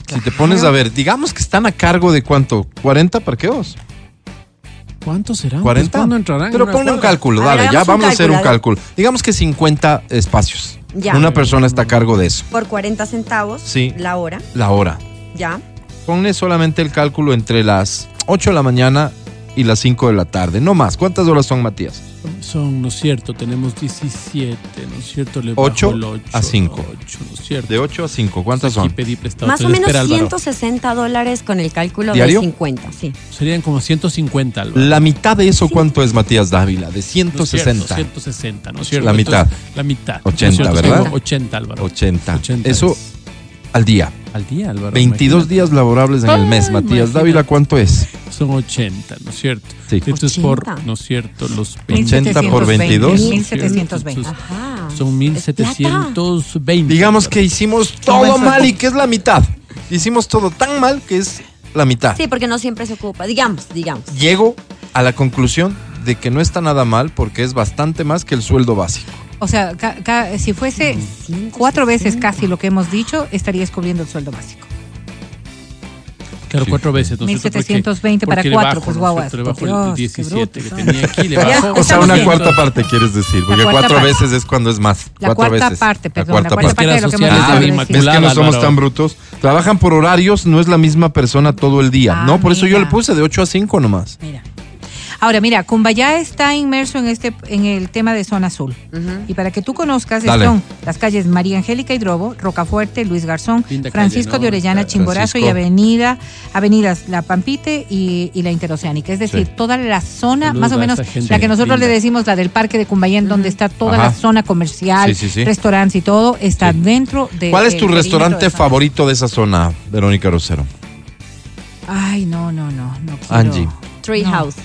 Claro. Si te pones a ver, digamos que están a cargo de ¿cuánto? 40 parqueos. ¿Cuántos serán? 40. ¿Cuándo entrarán? Pero ponle un cálculo, dale, ya vamos a hacer un cálculo. Digamos que 50 espacios. Ya. Una persona está a cargo de eso. Por 40 centavos la hora. Ya. Ponle solamente el cálculo entre las 8 de la mañana y las 5 de la tarde, no más. ¿Cuántas horas son, Matías? Son, ¿no es cierto? Tenemos 17, ¿no es cierto? Le 8 a 5. 8, ¿no es cierto? De 8 a 5, ¿cuántas son? Pedí más o menos $160 con el cálculo ¿diario? De 50, sí. Serían como 150, Álvaro. La mitad de eso, ¿cuánto es, Matías Dávila? De 160. No es cierto, 160, ¿no es cierto? La mitad. Entonces, la mitad. 80, ¿no ¿verdad? 80, Álvaro. 80. Eso al día. Al día, Álvaro. 22 imagínate. Días laborables en el mes. Matías imagínate. Dávila, ¿cuánto es? Son 80, ¿no es cierto? Sí. Entonces, por, ¿no es cierto? Los 80 por 22. 1720. Ajá. Son 1720. Digamos que hicimos todo mal y que es la mitad. Hicimos todo tan mal que es la mitad. Sí, porque no siempre se ocupa. Digamos. Llego a la conclusión de que no está nada mal porque es bastante más que el sueldo básico. O sea, si fuese 4 veces casi lo que hemos dicho, estarías cubriendo el sueldo básico. Claro, 4 veces. 1720 para 4, pues guau. Le bajo el 17 que tenía aquí, le bajo. O sea, una cuarta parte quieres decir, porque 4 veces es cuando es más. La cuarta parte, perdón. La cuarta parte de lo que hemos dicho. Es que no somos tan brutos. Trabajan por horarios, no es la misma persona todo el día, ¿no? Por eso yo le puse de 8 a 5 nomás. Mira. Ahora, mira, Cumbayá está inmerso en el tema de Zona Azul. Uh-huh. Y para que tú conozcas, son las calles María Angélica Hidrobo, Rocafuerte, Luis Garzón, Linda Francisco calle, ¿no? de Orellana, Chimborazo Francisco. Y avenidas La Pampite y la Interoceánica. Es decir, toda la zona, saludos más o menos, la que nosotros le decimos, la del Parque de Cumbayá, en donde está toda la zona comercial, restaurantes y todo, está dentro de... ¿Cuál es tu restaurante favorito de esa zona, Verónica Rosero? Ay, no quiero. Angie. Treehouse.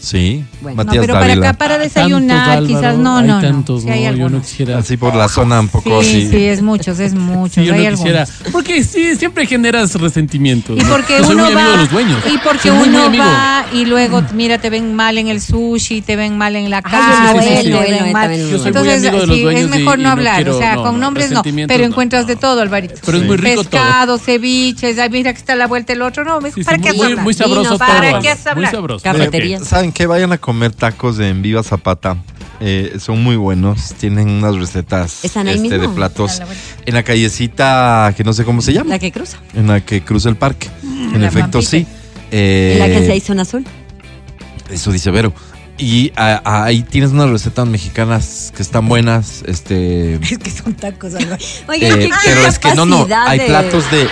Sí, bueno, Matías pero Dávila. Para acá, para desayunar, tantos, quizás, Álvaro, no. Tantos, sí, yo no quisiera. Así por la zona un poco así. Sí, es mucho. Sí, yo no quisiera. Porque sí, siempre generas resentimientos. Y porque ¿no? uno va. De los dueños. Y porque uno va y luego, mira, te ven mal en el sushi, te ven mal en la casa. Entonces, sí, es mejor no hablar. O sea, con nombres no. Pero encuentras de todo, Alvarito. Pero es muy rico todo. Pescado, ceviches, mira que está la vuelta el otro. No, ¿para qué hablar? Muy sabroso todo. ¿Para qué hablar? Cafetería. Que vayan a comer tacos en Viva Zapata, son muy buenos, tienen unas recetas de platos en la callecita que no sé cómo se llama, la que cruza el parque, en efecto Pampita. Sí, en la que se hizo en azul, eso dice Vero, y ahí tienes unas recetas mexicanas que están buenas, es que son tacos, Álvaro. Oiga, pero es que no hay platos de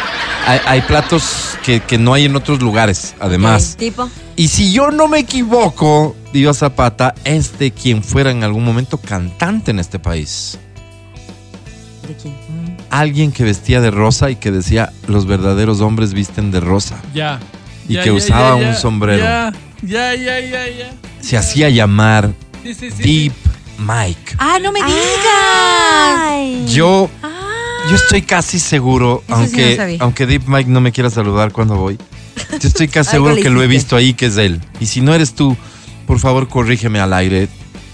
hay platos que no hay en otros lugares, además. Okay, tipo. Y si yo no me equivoco, Diva Zapata es de quien fuera en algún momento cantante en este país. ¿De quién? Alguien que vestía de rosa y que decía, los verdaderos hombres visten de rosa. Ya. Y que usaba un sombrero. Ya. Se hacía llamar Deep Mike. ¡Ah, no me digas! Yo estoy casi seguro, aunque Deep Mike no me quiera saludar cuando voy, yo estoy casi seguro que lo he visto ahí, que es él. Y si no eres tú, por favor, corrígeme al aire.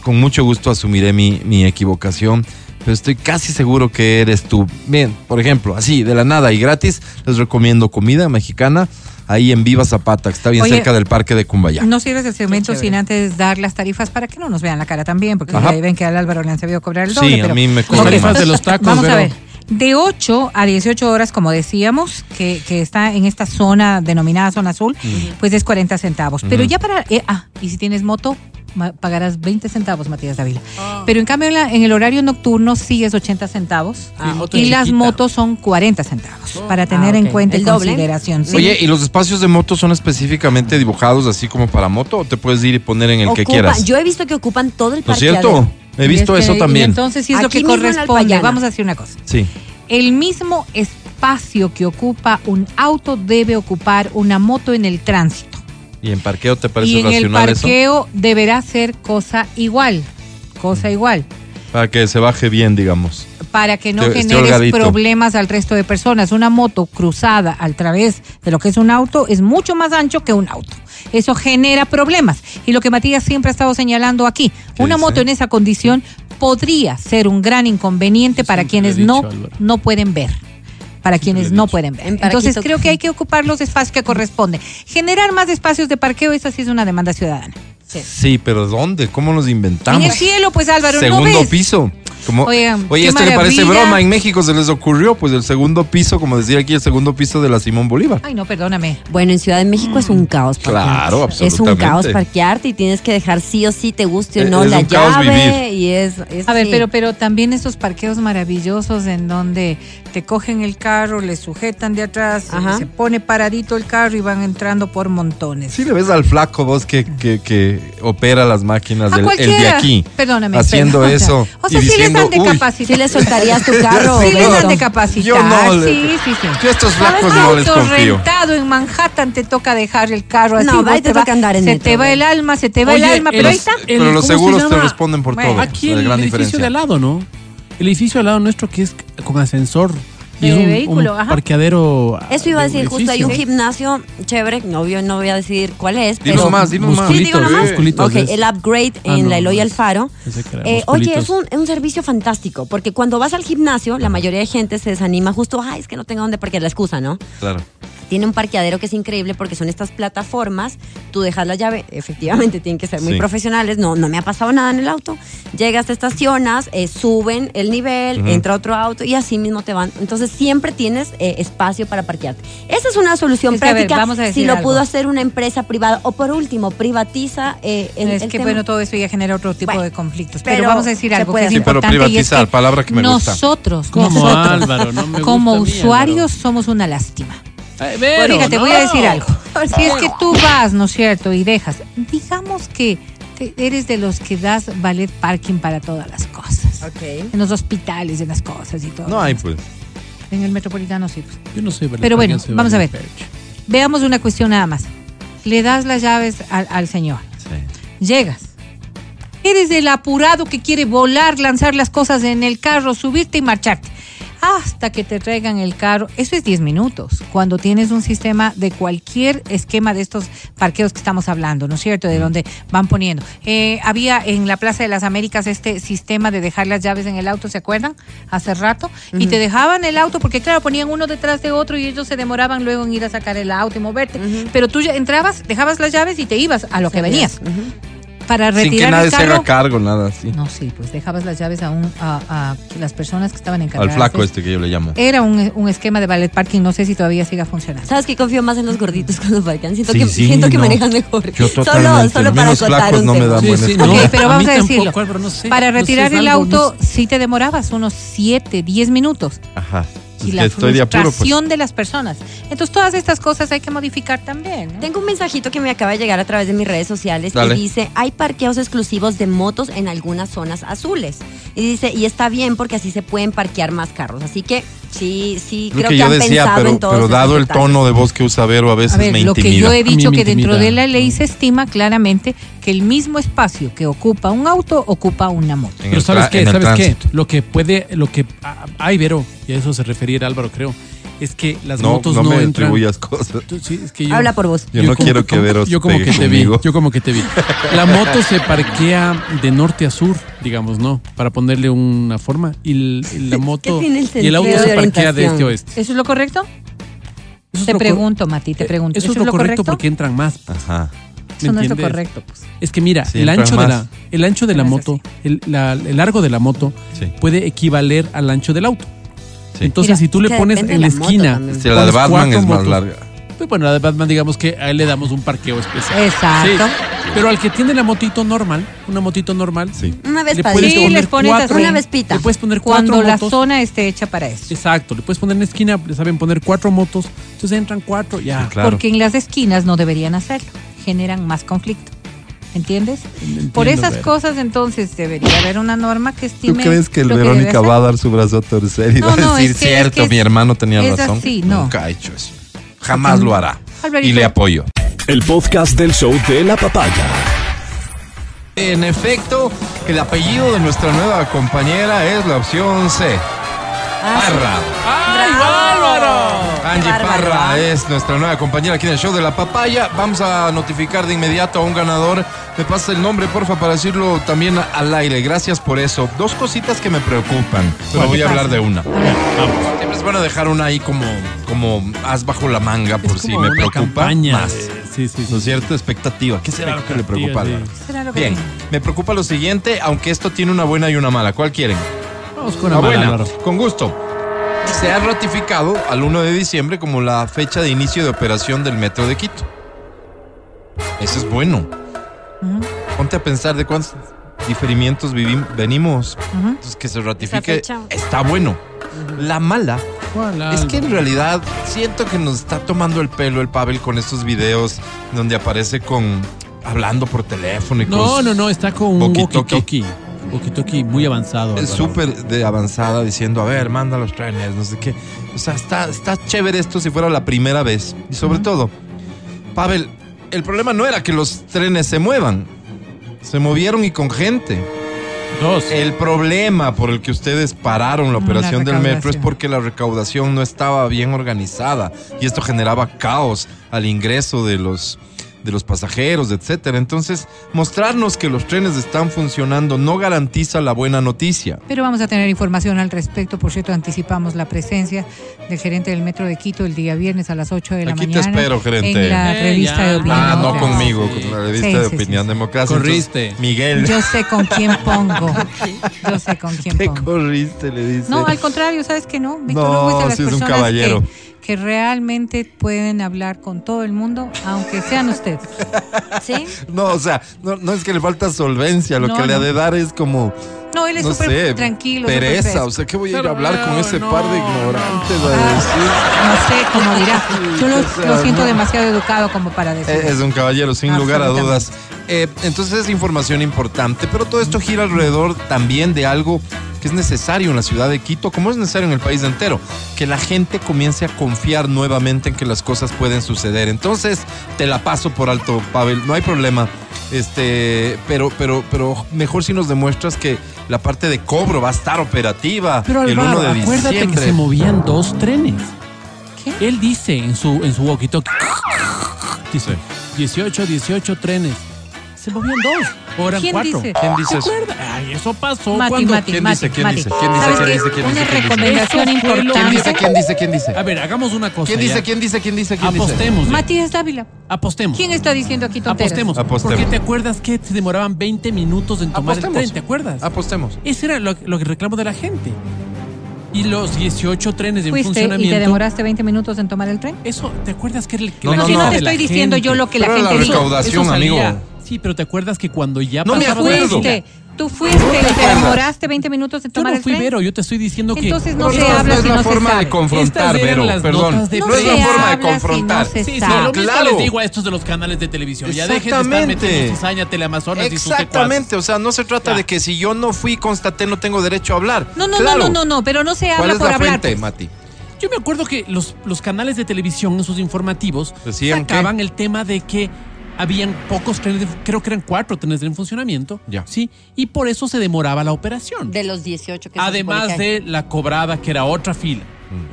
Con mucho gusto asumiré mi equivocación, pero estoy casi seguro que eres tú. Bien, por ejemplo, así, de la nada y gratis, les recomiendo comida mexicana. Ahí en Viva Zapata, que está bien cerca del Parque de Cumbayá. No cierres el segmento sin antes dar las tarifas para que no nos vean la cara también, porque ahí ven que al Álvaro le han sabido cobrar el doble. Sí, pero a mí me cobran las tarifas de los tacos. Vamos a ver, de 8 a 18 horas, como decíamos, que está en esta zona denominada Zona Azul, pues es 40 centavos. Pero ya para... y si tienes moto... pagarás 20 centavos, Matías Dávila. Pero en cambio en el horario nocturno sí es 80 centavos y las motos son 40 centavos para tener en cuenta el doble. Consideración. ¿Sí? Oye, ¿y los espacios de motos son específicamente dibujados así como para moto o te puedes ir y poner en el que quieras? Yo he visto que ocupan todo el parqueadero. ¿No es cierto? He visto eso también. Y entonces sí es aquí lo que corresponde. Vamos a decir una cosa. Sí. El mismo espacio que ocupa un auto debe ocupar una moto en el tránsito. ¿Y en parqueo te parece racional eso? Y en el parqueo deberá ser cosa igual. Para que se baje bien, digamos. Para que no generes problemas al resto de personas. Una moto cruzada a través de lo que es un auto es mucho más ancho que un auto. Eso genera problemas. Y lo que Matías siempre ha estado señalando aquí, una moto en esa condición podría ser un gran inconveniente para quienes no pueden ver. Para quienes no pueden ver. Entonces creo que hay que ocupar los espacios que corresponden. Generar más espacios de parqueo, esa sí es una demanda ciudadana. Sí, pero ¿dónde? ¿Cómo nos inventamos? En el cielo, pues Álvaro, ¿no ves? Segundo piso. Como, oigan, oye, esto le parece broma. En México se les ocurrió, pues, el segundo piso, como decía aquí, el segundo piso de la Simón Bolívar. Ay, no, perdóname. Bueno, en Ciudad de México es un caos parquearte. Claro, absolutamente. Es un caos parquearte y tienes que dejar sí o sí, te guste o no, la llave. Y es a ver, sí. pero también esos parqueos maravillosos en donde te cogen el carro, le sujetan de atrás, se pone paradito el carro y van entrando por montones. Sí, le ves al flaco vos que opera las máquinas, el de aquí. Perdóname. Haciendo eso. O sea, y diciendo, si les soltarías tu carro. Sí, les han de capacitar. Yo no. Sí. Yo estos flacos no les confío. Rentado en Manhattan te toca dejar el carro así. No, va, te toca andar en se metro. Se te va el alma, pero ahí está. Pero los seguros te responden por todo. Aquí el edificio de al lado, ¿no? El edificio al lado nuestro que es con ascensor. Y es un parqueadero. Eso iba a decir, justo hay un gimnasio chévere, no voy a decir cuál es. Dinos más. Sí, digo nomás. Ok, el Upgrade en la Eloy Alfaro. Oye, es un servicio fantástico, porque cuando vas al gimnasio, la mayoría de gente se desanima justo, es que no tengo dónde parquear, la excusa, ¿no? Claro. Tiene un parqueadero que es increíble porque son estas plataformas, tú dejas la llave, efectivamente tienen que ser muy profesionales, no me ha pasado nada en el auto, llegas, te estacionas, suben el nivel, entra otro auto y así mismo te van, entonces siempre tienes espacio para parquearte. Esa es una solución práctica, a ver, vamos a decir si lo algo. Pudo hacer una empresa privada o por último, privatiza bueno, todo eso ya genera otro tipo de conflictos, pero vamos a decir algo que es importante. Pero privatizar, y es que palabra que me gusta. Nosotros Álvaro, no me gusta como usuarios mí, somos una lástima. Pero, fíjate, voy a decir algo. Si es que tú vas, ¿no es cierto? Y dejas, digamos que eres de los que das valet parking para todas las cosas. Okay. En los hospitales, en las cosas y todo. No hay, pues. En el metropolitano sí, pues. Yo no soy valet. Pero bueno, vamos a ver. Veamos una cuestión nada más. Le das las llaves al señor. Sí. Llegas. Eres el apurado que quiere volar, lanzar las cosas en el carro, subirte y marcharte. Hasta que te traigan el carro, eso es 10 minutos, cuando tienes un sistema de cualquier esquema de estos parqueos que estamos hablando, ¿no es cierto? De donde van poniendo. Había en la Plaza de las Américas este sistema de dejar las llaves en el auto, ¿se acuerdan? Hace rato, y te dejaban el auto, porque claro, ponían uno detrás de otro y ellos se demoraban luego en ir a sacar el auto y moverte, pero tú ya entrabas, dejabas las llaves y te ibas a lo que venías. Para retirar sin que nadie el carro, se haga cargo, nada así. No, sí, pues dejabas las llaves a las personas que estaban encargadas. Al flaco este que yo le llamo. Era un esquema de valet parking, no sé si todavía siga funcionando. ¿Sabes qué? Confío más en los gorditos cuando parquean. Siento que manejan mejor. Yo totalmente. Solo para contar un segundo. Ok, pero vamos a decirlo. Álvaro, no sé, para retirar el auto, sí te demorabas unos 7, 10 minutos. Ajá. Y la frustración de las personas. Entonces todas estas cosas hay que modificar también, ¿no? Tengo un mensajito que me acaba de llegar a través de mis redes sociales. Dale. Que dice, hay parqueos exclusivos de motos en algunas zonas azules. Y dice, y está bien porque así se pueden parquear más carros. Así que sí, creo que han decía, pensado en todo. Pero dado el tono de voz que usa Vero, a veces me intimida. Lo que yo he dicho que dentro de la ley se estima claramente que el mismo espacio que ocupa un auto, ocupa una moto. Pero ¿sabes qué? Lo que hay, Vero, y a eso se refería Álvaro, creo, es que las motos no entran. No me atribuyas cosas. Sí, es que habla por vos. Yo no quiero que Veros Yo como que te vi. La moto se parquea de norte a sur, digamos, ¿no? Para ponerle una forma. Y la moto y el auto se parquea de este a oeste. ¿Eso es lo correcto? Te pregunto, Mati. ¿Eso es lo correcto? Porque entran más. Ajá. Eso no es lo correcto, pues. Es que mira, sí, el largo de la moto puede equivaler al ancho del auto. Sí. Entonces, mira, si tú le pones en la esquina... Si la de Batman es más larga. Pues bueno, la de Batman, digamos que a él le damos un parqueo especial. Exacto. Sí. Pero al que tiene la motito normal, una Vespa. Sí, le pones una Vespita. Le puedes poner cuatro motos. Cuando la zona esté hecha para eso. Exacto, le puedes poner en la esquina, le saben poner 4 motos, entonces entran 4, ya. Sí, claro. Porque en las esquinas no deberían hacerlo, generan más conflicto. ¿Entiendes? Entiendo, por esas cosas, entonces, debería haber una norma que estime... ¿Tú crees que el Verónica va a dar su brazo a torcer y va a decir, cierto, mi hermano tenía razón? Sí, nunca ha hecho eso. Jamás lo hará. Alvarito. Y le apoyo. El podcast del Show de la Papaya. En efecto, el apellido de nuestra nueva compañera es la opción C. Parra. ¡Ay, Álvaro! Angie Parra es nuestra nueva compañera aquí en el Show de la Papaya. Vamos a notificar de inmediato a un ganador. Me pasa el nombre, porfa, para decirlo también al aire. Gracias por eso. 2 cositas que me preocupan, pero voy a hablar de una. Siempre es bueno dejar una ahí como as bajo la manga por si me preocupa más. Sí. ¿No es cierto? Expectativa. ¿Qué será lo que le preocupa? Bien, me preocupa lo siguiente, aunque esto tiene una buena y una mala. ¿Cuál quieren? Vamos con la buena, Álvaro. Con gusto. Se ha ratificado al 1 de diciembre como la fecha de inicio de operación del metro de Quito. Eso es bueno. Uh-huh. Ponte a pensar de cuántos diferimientos venimos. Uh-huh. Entonces, que se ratifique está bueno. Uh-huh. La mala es que en realidad siento que nos está tomando el pelo el Pavel con estos videos donde aparece con hablando por teléfono y cosas. No, está con un walkie-talkie muy avanzado. Es súper de avanzada diciendo, a ver, manda los trenes, no sé qué. O sea, está chévere esto si fuera la primera vez. Y sobre todo, Pavel, el problema no era que los trenes se muevan. Se movieron y con gente. El problema por el que ustedes pararon la operación del metro es porque la recaudación no estaba bien organizada y esto generaba caos al ingreso de los pasajeros, etcétera. Entonces, mostrarnos que los trenes están funcionando no garantiza la buena noticia. Pero vamos a tener información al respecto. Por cierto, anticipamos la presencia del gerente del Metro de Quito el día viernes a las 8 de la mañana. Aquí te espero, gerente. En la revista de opinión. No conmigo, con la revista de opinión democracia. Corriste. Miguel. Yo sé con quién pongo. Te corriste, le dice. No, al contrario, ¿sabes que no? Víctor Hugo es de las personas un caballero. Que realmente pueden hablar con todo el mundo, aunque sean ustedes. ¿Sí? No, o sea, no es que le falta solvencia, lo que le ha de dar es como... No, él es súper tranquilo. Pereza, o sea, ¿qué voy a ir a hablar con ese par de ignorantes a decir? No sé, como dirá. Yo lo siento demasiado educado como para decir. Es un caballero, sin lugar a dudas. Entonces es información importante, pero todo esto gira alrededor también de algo que es necesario en la ciudad de Quito, como es necesario en el país entero, que la gente comience a confiar nuevamente en que las cosas pueden suceder. Entonces, te la paso por alto, Pavel, no hay problema. Pero mejor si nos demuestras que la parte de cobro va a estar operativa el 1 de diciembre. Acuérdate que se movían 2 trenes. ¿Qué? Él dice en su walkie-talkie, dice 18 trenes. Se movían 2, ahora 4. ¿Quién dice eso? Ay, eso pasó. ¿Quién dice? A ver, hagamos una cosa. ¿Quién dice? Apostemos. Matías Dávila. Apostemos. ¿Quién está diciendo aquí tonteras? Apostemos. Porque te acuerdas que se demoraban 20 minutos en tomar el tren, ¿te acuerdas? Apostemos. Ese era lo que reclamo de la gente. Y los 18 trenes en funcionamiento. ¿Y te demoraste 20 minutos en tomar el tren? Eso, ¿te acuerdas que era el que... No te estoy diciendo yo lo que la gente dijo. La recaudación, amigo. Sí, pero ¿te acuerdas que cuando ya pasó? No me acuerdo. Tú fuiste, te demoraste 20 minutos en tomar el tren. Yo no fui, Vero, yo te estoy diciendo que... Entonces no es la forma de confrontar, Vero. Sí, claro. Lo mismo les digo a estos de los canales de televisión. Ya dejen de estar metiendo cizaña, Teleamazonas y sus secuaces. Exactamente, o sea, no se trata de que si yo no fui, constaté, no tengo derecho a hablar. No, pero no se habla por hablar. ¿Cuál es la fuente, Mati? Yo me acuerdo que los canales de televisión en sus informativos sacaban el tema de que habían pocos trenes, creo que eran 4 trenes en funcionamiento, ¿sí? Y por eso se demoraba la operación. De los 18 que... Además de la cobrada, que era otra fila.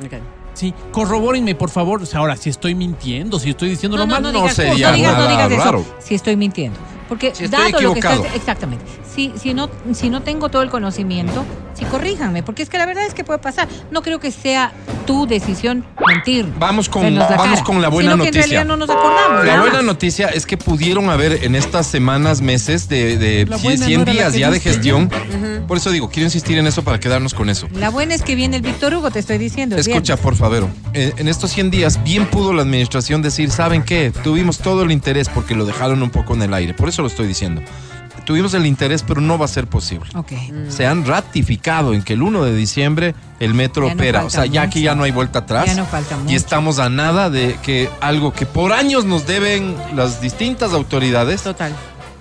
Okay. Sí, corrobórenme, por favor. O sea, ahora, si estoy mintiendo, si estoy diciendo lo malo, no digas eso. Si estoy mintiendo. Porque si estoy equivocado. Exactamente. Si no tengo todo el conocimiento, sí, corríjanme, porque es que la verdad es que puede pasar. No creo que sea tu decisión mentir. Vamos con la buena noticia. Que en realidad no nos acordamos. La buena noticia es que pudieron haber en estas semanas, meses de 100 días ya de gestión. Uh-huh. Por eso digo, quiero insistir en eso para quedarnos con eso. La buena es que viene el Víctor Hugo, te estoy diciendo. Escucha, por favor. En estos 100 días bien pudo la administración decir, ¿saben qué? Tuvimos todo el interés porque lo dejaron un poco en el aire. Por eso lo estoy diciendo. Tuvimos el interés, pero no va a ser posible. Okay. Se han ratificado en que el 1 de diciembre el metro opera. O sea, ya aquí ya no hay vuelta atrás. Ya no falta mucho. Y estamos a nada de que algo que por años nos deben las distintas autoridades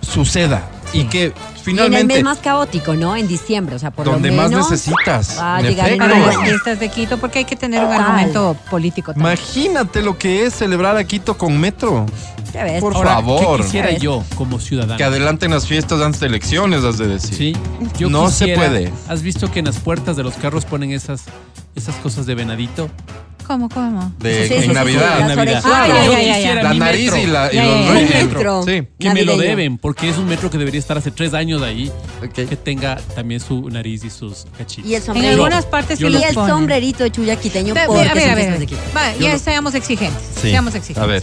suceda. Sí. Y que finalmente... Y en el mes más caótico, ¿no? En diciembre, o sea, por lo menos... Donde más necesitas. Va a llegar a las fiestas de Quito, porque hay que tener un argumento político también. Imagínate lo que es celebrar a Quito con metro. Por favor. ¿Qué quisiera yo como ciudadano? Que adelanten las fiestas antes de elecciones, has de decir. Sí, yo no quisiera, se puede. ¿Has visto que en las puertas de los carros ponen esas cosas de venadito? ¿Cómo? En Navidad. Claro. La nariz y los metros. Sí. Que me lo deben, porque es un metro que debería estar hace 3 años ahí. Okay. Que tenga también su nariz y sus cachitos. Y el sombrerito. En algunas partes sí. Y el sombrerito chuyaquiteño. A ver. Ya seamos exigentes. A ver.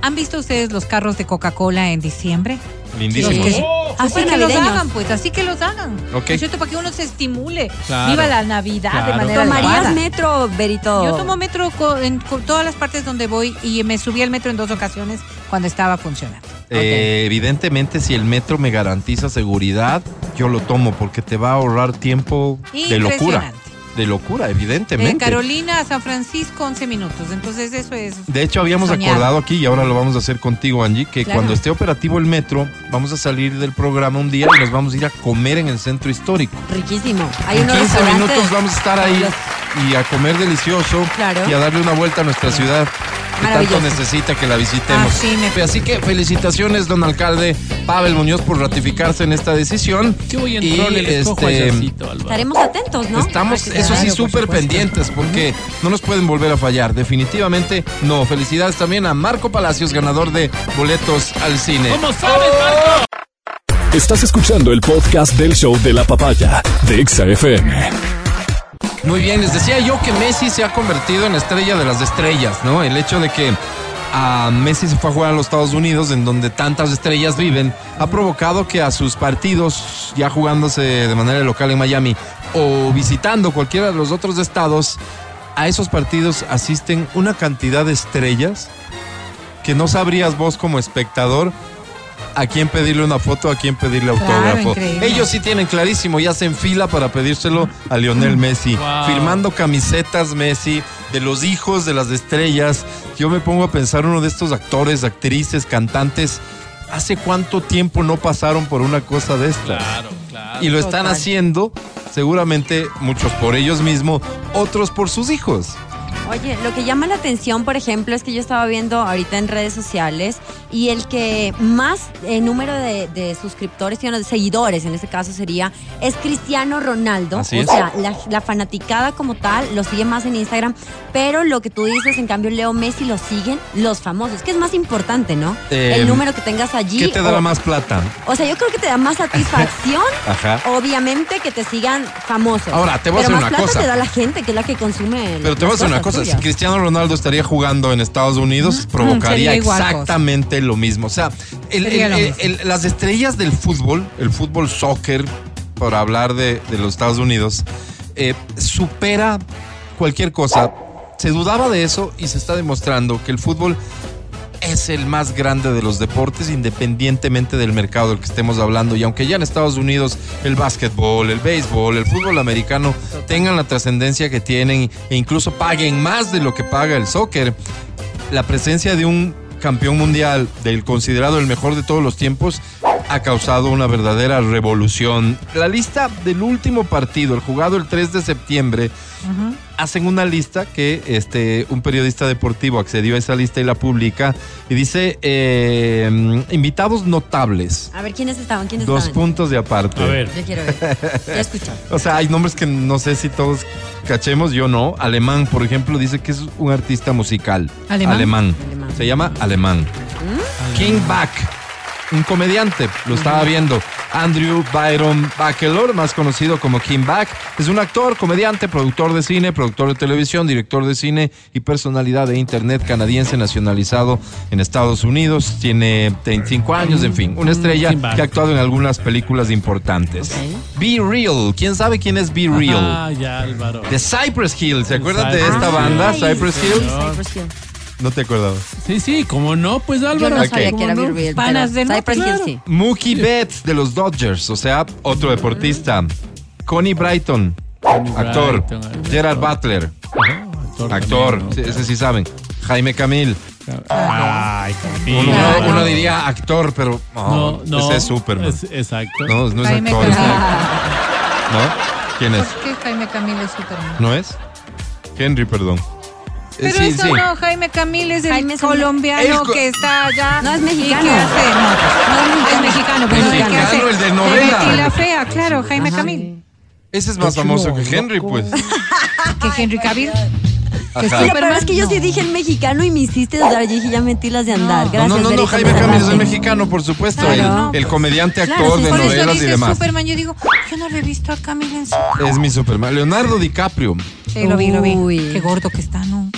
¿Han visto ustedes los carros de Coca-Cola en diciembre? Lindísimos. Así que los hagan, pues, así que los hagan. Okay. Es cierto, para que uno se estimule. Claro. Viva la Navidad, claro, de manera adecuada. ¿Tomarías metro, Berito? Yo tomo metro en todas las partes donde voy y me subí al metro en 2 ocasiones cuando estaba funcionando. Okay. Evidentemente, si el metro me garantiza seguridad, yo lo tomo porque te va a ahorrar tiempo de locura. De locura, evidentemente. En Carolina a San Francisco, 11 minutos. Entonces, eso es. De hecho, habíamos acordado aquí, y ahora lo vamos a hacer contigo, Angie, que claro, cuando esté operativo el metro, vamos a salir del programa un día y nos vamos a ir a comer en el centro histórico. Riquísimo. Hay unos 15 minutos vamos a estar ahí y a comer delicioso, claro, y a darle una vuelta a nuestra ciudad. Que tanto necesita que la visitemos. Así que felicitaciones, don alcalde Pavel Muñoz, por ratificarse en esta decisión. Yo voy a entrar y estaremos atentos, ¿no? Estamos, eso sí, súper pendientes, porque no nos pueden volver a fallar. Definitivamente no. Felicidades también a Marco Palacios, ganador de boletos al cine. ¿Cómo sabes, Marco? Estás escuchando el podcast del Show de la Papaya de EXA FM. Muy bien, les decía yo que Messi se ha convertido en estrella de las estrellas, ¿no? El hecho de que a Messi se fue a jugar a los Estados Unidos, en donde tantas estrellas viven, ha provocado que a sus partidos, ya jugándose de manera local en Miami o visitando cualquiera de los otros estados, a esos partidos asisten una cantidad de estrellas que no sabrías vos como espectador a quién pedirle una foto, a quién pedirle autógrafo. Claro, ellos sí tienen clarísimo, ya hacen fila para pedírselo a Lionel Messi, wow, firmando camisetas Messi, de los hijos de las estrellas. Yo me pongo a pensar, uno de estos actores, actrices, cantantes, ¿hace cuánto tiempo no pasaron por una cosa de esta? Claro, claro. Y lo están haciendo, seguramente muchos por ellos mismos, otros por sus hijos. Oye, lo que llama la atención, por ejemplo, es que yo estaba viendo ahorita en redes sociales, y el que más número de suscriptores, de seguidores en este caso sería, es Cristiano Ronaldo. Así es. O sea, la fanaticada como tal lo sigue más en Instagram, pero lo que tú dices, en cambio, Leo Messi lo siguen los famosos, que es más importante, ¿no? El número que tengas allí. ¿Qué te dará más plata? O sea, yo creo que te da más satisfacción, ajá, obviamente, que te sigan famosos. Ahora, te voy a hacer una cosa. Pero más plata te da la gente, que es la que consume. Pero te voy a hacer una cosa. Si Cristiano Ronaldo estaría jugando en Estados Unidos, provocaría exactamente lo mismo. O sea, las estrellas del fútbol, el fútbol soccer, por hablar de los Estados Unidos, supera cualquier cosa. Se dudaba de eso y se está demostrando que el fútbol es el más grande de los deportes, independientemente del mercado del que estemos hablando. Y aunque ya en Estados Unidos el básquetbol, el béisbol, el fútbol americano tengan la trascendencia que tienen e incluso paguen más de lo que paga el soccer, la presencia de un campeón mundial, del considerado el mejor de todos los tiempos, ha causado una verdadera revolución. La lista del último partido, el jugado el 3 de septiembre, uh-huh, hacen una lista que un periodista deportivo accedió a esa lista y la publica, y dice invitados notables. A ver, ¿quiénes estaban? Dos puntos de aparte. A ver. Yo quiero ver. Ya escucho. O sea, hay nombres que no sé si todos cachemos, yo no. Alemán, por ejemplo, dice que es un artista musical. Alemán. Se llama Alemán. ¿Mm? KingBach, un comediante, lo estaba viendo. Andrew Byron Bachelor, más conocido como KingBach, es un actor, comediante, productor de cine, productor de televisión, director de cine y personalidad de internet canadiense, nacionalizado en Estados Unidos. Tiene 35 años, en fin, una estrella que ha actuado en algunas películas importantes. Okay. Be Real, ¿quién sabe quién es Be Real? Ah, ya, Álvaro. De Cypress Hill, ¿se acuerdan de esta banda, Cypress Hill? Cypress Hill. ¿No te acordabas? Sí, ¿cómo no? Pues Álvaro. Yo no sabía que era Bill. Panas de Cypress Hill, sí. Mookie Betts, de los Dodgers, o sea, otro deportista. Connie Bryton, actor. Gerard Butler, actor, ese sí saben. Jaime Camil. Ay, uno diría actor, pero no, ese es Superman. Exacto. No es actor. ¿No? ¿Quién es? ¿Por qué Jaime Camil es Superman? ¿No es? Henry, perdón. Pero sí, eso sí. No, Jaime Camil es el colombiano que está allá. No es mexicano. ¿Qué hace? No es mexicano. Mexicano, el de novela. Y la fea, claro, Jaime Camil. Ese es más famoso que Henry, pues. Que Henry Cavill. Pero es que yo sí dije el mexicano y me hiciste dudar. Yo dije, ya mentí las de andar. Gracias, no, Jaime Camil es el mexicano, por supuesto. Claro. El comediante, actor, claro, sí, de novelas y demás. Superman, yo digo, yo no lo he visto a Camil en su... Es mi Superman. Leonardo DiCaprio. Sí, lo vi. Uy. Qué gordo que está, ¿no?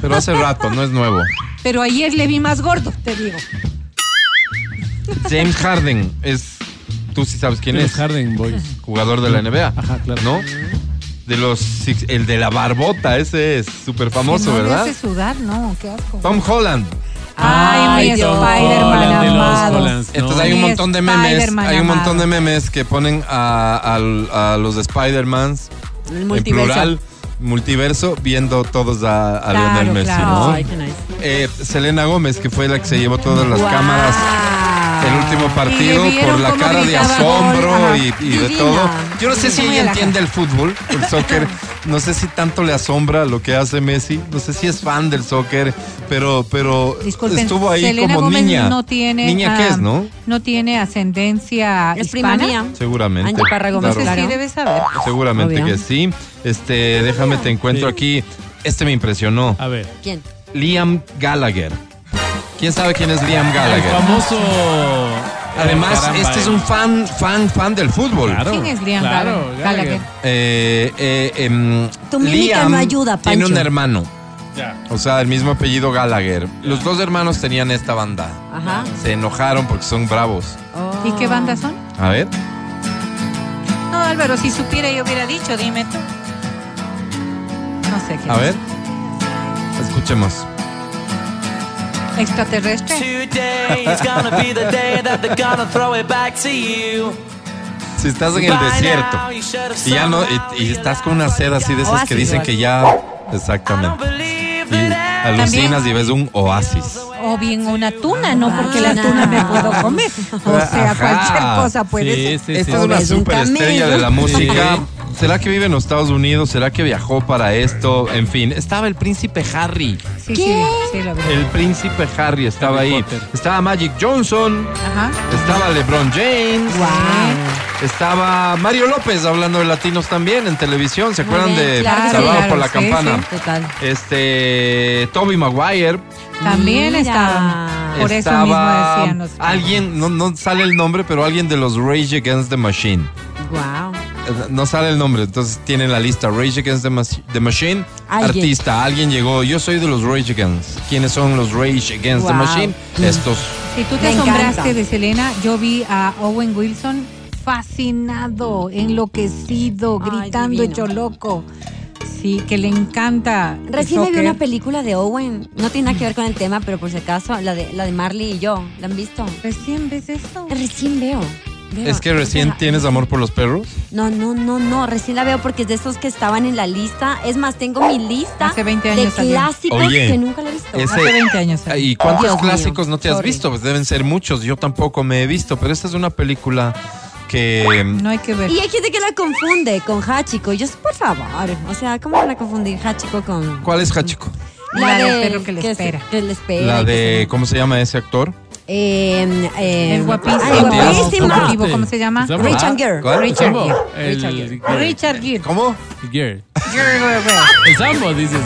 Pero hace rato, no es nuevo. Pero ayer le vi más gordo, te digo. James Harden es tú sí sabes quién es. Harden, boys. Jugador de la NBA. Ajá, claro. ¿No? De los six, el de la barbota, ese es súper famoso, no, ¿verdad? No hace sudar, no, qué asco. Tom Holland. Ay, mi Spider-Man amado. Entonces hay un montón de memes, hay un montón de memes que ponen a los Spider-Mans en plural, multiverso, viendo todos a Lionel Messi, ¿no? Ay, qué nice. Selena Gómez, que fue la que se llevó todas las cámaras el último partido por la cara de asombro y de todo. Yo no sé si ella entiende el fútbol, el soccer. No sé si tanto le asombra lo que hace Messi. No sé si es fan del soccer, pero estuvo ahí Selena como Gómez niña. No tiene, niña que es, ¿no? No tiene ascendencia hispana. Seguramente. Angie Parra Gómez, claro. Claro. Sí debe saber. Seguramente. Obvio que sí. Déjame te encuentro aquí. Me impresionó. A ver. ¿Quién? Liam Gallagher. ¿Quién sabe quién es Liam Gallagher? El famoso. Además, es un fan del fútbol. Claro, ¿quién es Liam Gallagher? Tu Liam no ayuda, Pancho. Tiene un hermano. Yeah. O sea, el mismo apellido Gallagher. Yeah. Los dos hermanos tenían esta banda. Ajá. Se enojaron porque son bravos. Oh. ¿Y qué banda son? A ver. No, Álvaro, si supiera yo hubiera dicho, dime tú. No sé qué. A ver. Escuchemos. Extraterrestre. Si estás en el desierto y ya no y estás con una sed así de esas oasis, que dicen que ya exactamente y alucinas también, y ves un oasis o bien una tuna, no porque la tuna me puedo comer, o sea, cualquier cosa puede ser. Esta es una superestrella de la música. ¿Será que vive en los Estados Unidos? ¿Será que viajó para esto? En fin, estaba el príncipe Harry. Sí, sí, lo vi. El príncipe Harry estaba ahí. Estaba Magic Johnson. Ajá. Estaba LeBron James. Wow. Estaba Mario López hablando de latinos también en televisión. ¿Se acuerdan de Salvado por la Campana? Sí, total. Tobey Maguire. También estaba. Por eso mismo decían. No sé. Alguien, no sale el nombre, pero alguien de los Rage Against the Machine. Wow. No sale el nombre, entonces tienen la lista. Rage Against the Machine. ¿Alguien? Artista, alguien llegó. Yo soy de los Rage Against. ¿Quiénes son los Rage Against the Machine? Estos. Si tú te asombraste de Selena, yo vi a Owen Wilson fascinado, enloquecido, gritando, hecho loco. Sí, que le encanta. Recién me vi una película de Owen. No tiene nada que ver con el tema, pero por si acaso, la de Marley y yo. ¿La han visto? ¿Recién ves esto? Recién veo. ¿Es que recién tienes amor por los perros? No, recién la veo porque es de esos que estaban en la lista. Es más, tengo mi lista hace 20 años de clásicos. Oye, que nunca la he visto. Hace 20 años. ¿Y cuántos clásicos no te has visto? Pues deben ser muchos, yo tampoco me he visto, pero esta es una película que... no hay que ver. Y hay gente que la confunde con Hachiko. Y yo, por favor, o sea, ¿cómo van a confundir Hachiko con...? ¿Cuál es Hachiko? La del perro que le espera. Que le espera. La de... ¿Cómo se llama ese actor? El guapísimo. El guapísimo. ¿Cómo se llama? Richard Gere. Richard Gere. ¿Cómo? Gere. El Sambo, dices.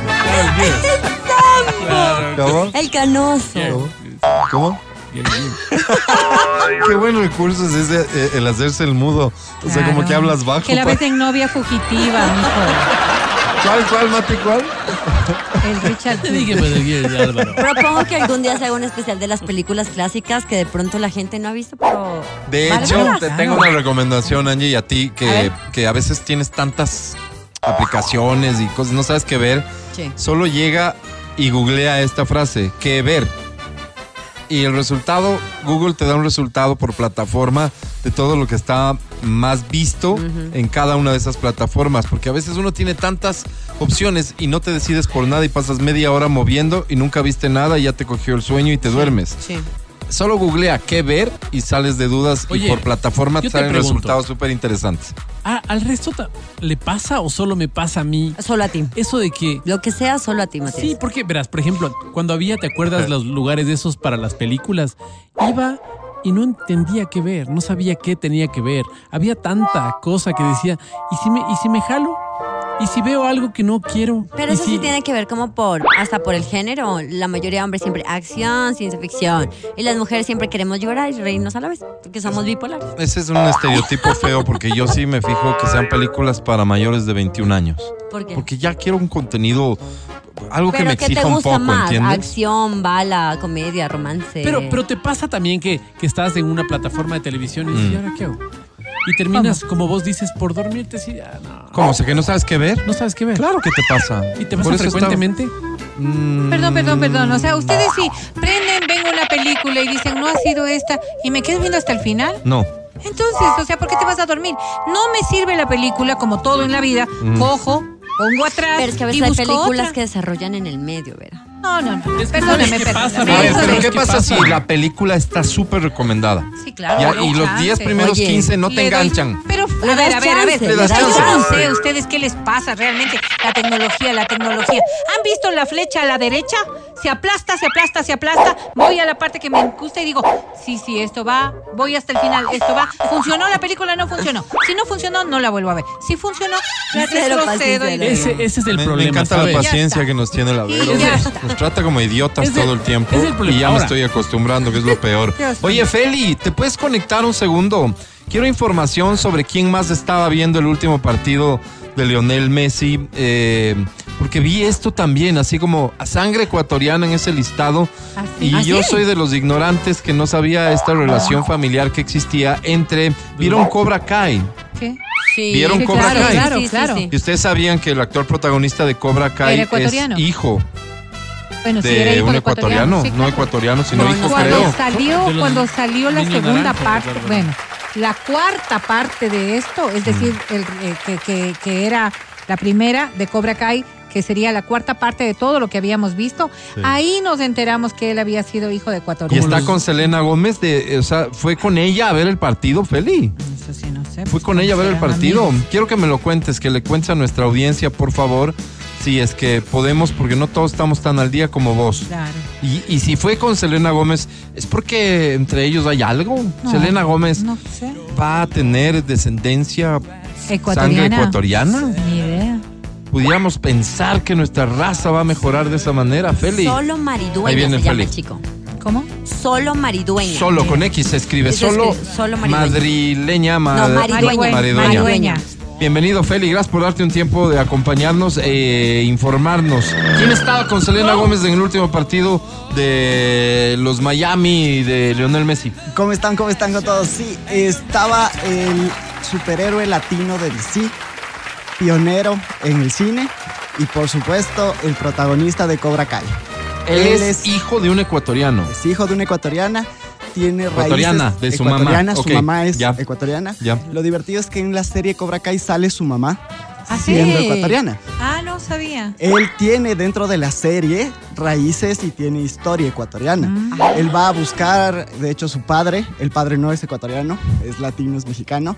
El Sambo. El canoso. ¿Cómo? Qué buen recurso es ese, el hacerse el mudo. O sea, como que hablas bajo. Que la ves en Novia Fugitiva, mijo. ¿Cuál, Mati, cuál? El Richard. Te dije, pues, Álvaro. Propongo que algún día se haga un especial de las películas clásicas que de pronto la gente no ha visto, pero... De hecho, te tengo una recomendación, Angie, y a ti, que a veces tienes tantas aplicaciones y cosas, no sabes qué ver. Sí. Solo llega y googlea esta frase, ¿qué ver? Y el resultado, Google te da un resultado por plataforma de todo lo que está más visto en cada una de esas plataformas, porque a veces uno tiene tantas opciones y no te decides por nada y pasas media hora moviendo y nunca viste nada y ya te cogió el sueño y te duermes. Sí. Solo googlea qué ver y sales de dudas. Oye, y por plataforma te salen resultados súper interesantes. ¿Al resto le pasa o solo me pasa a mí? Solo a ti. Eso de que... Lo que sea, solo a ti, Matías. Sí, porque, verás, por ejemplo, cuando había, ¿te acuerdas los lugares de esos para las películas? Iba y no entendía qué ver, no sabía qué tenía que ver. Había tanta cosa que decía, ¿y si me jalo? ¿Y si veo algo que no quiero? Pero eso sí tiene que ver como hasta por el género. La mayoría de hombres siempre acción, ciencia ficción. Y las mujeres siempre queremos llorar y reírnos a la vez, porque somos bipolares. Ese es un estereotipo feo, porque yo sí me fijo que sean películas para mayores de 21 años. ¿Por qué? Porque ya quiero un contenido... Algo que me exija un poco, ¿entiendes? Pero ¿qué te gusta más? Acción, bala, comedia, romance. Pero te pasa también que estás en una plataforma de televisión y dices, ¿y ahora qué hago? y terminas, como vos dices, por dormirte. Sí, ah, no. ¿Cómo? O sea, que no sabes qué ver. No sabes qué ver. Claro que te pasa. ¿Y te pasa frecuentemente? Perdón. O sea, ustedes sí prenden, ven una película y dicen, no ha sido esta, y me quedo viendo hasta el final. No. Entonces, o sea, ¿por qué te vas a dormir? No me sirve la película, como todo en la vida. Cojo, pongo atrás. Pero es que a veces hay películas que desarrollan en el medio, ¿verdad? No. Perdóname, pero ¿qué pasa si la película está súper recomendada? Sí, claro. Ya, y los 10 primeros 15 no te enganchan. Pero, a ver. Yo no sé ustedes qué les pasa realmente. La tecnología. ¿Han visto la flecha a la derecha? Se aplasta. Voy a la parte que me gusta y digo, sí, esto va. Voy hasta el final, esto va. ¿Funcionó la película? No funcionó. Si no funcionó, no la vuelvo a ver. Si funcionó, la retrocedo. Ese es el problema. Me encanta la paciencia que nos tiene la Verónica. Nos trata como idiotas todo el tiempo y ya me estoy acostumbrando, que es lo peor. Oye, Feli, ¿te puedes conectar un segundo? Quiero información sobre quién más estaba viendo el último partido de Lionel Messi, porque vi esto también, así como a sangre ecuatoriana en ese listado. Yo soy de los ignorantes que no sabía esta relación familiar que existía entre... ¿Vieron Cobra Kai? ¿Qué? Sí, ¿vieron Cobra Kai? Claro. Y ustedes sabían que el actor protagonista de Cobra Kai es hijo... Bueno, de era un ecuatoriano, sí, claro. No ecuatoriano, sino hijo, creo. Cuando salió la segunda parte, bueno, la cuarta parte de esto, es decir, que era la primera de Cobra Kai, que sería la cuarta parte de todo lo que habíamos visto, ahí nos enteramos que él había sido hijo de ecuatoriano. Y está con Selena Gómez, o sea, fue con ella a ver el partido, Feli. Eso sí, no sé. Fue con ella a ver el partido. Amigos. Quiero que me lo cuentes, que le cuentes a nuestra audiencia, por favor. Sí, es que podemos, porque no todos estamos tan al día como vos. Claro. Y si fue con Selena Gómez, es porque entre ellos hay algo. No, Selena Gómez no sé. ¿Va a tener descendencia ecuatoriana? ¿Sangre ecuatoriana? Ni idea. Pudiéramos pensar que nuestra raza va a mejorar de esa manera, Feli. Xolo Maridueña. Ahí viene Feli. El chico. ¿Cómo? Xolo Maridueña. Xolo con X se escribe. Xolo Madrileña. Maridueña. Bienvenido, Feli, gracias por darte un tiempo de acompañarnos e informarnos. ¿Quién estaba con Selena Gómez en el último partido de los Miami de Lionel Messi? ¿Cómo están con todos? Sí, estaba el superhéroe latino del DC, pionero en el cine y, por supuesto, el protagonista de Cobra Kai. Él es hijo de un ecuatoriano. Es hijo de una ecuatoriana. Tiene ecuatoriana, raíces de su ecuatoriana, mamá. Mamá es ecuatoriana. Ya. Lo divertido es que en la serie Cobra Kai sale su mamá siendo ecuatoriana. Ah, no sabía. Él tiene dentro de la serie raíces y tiene historia ecuatoriana. Él va a buscar, de hecho, su padre. El padre no es ecuatoriano, es latino, es mexicano.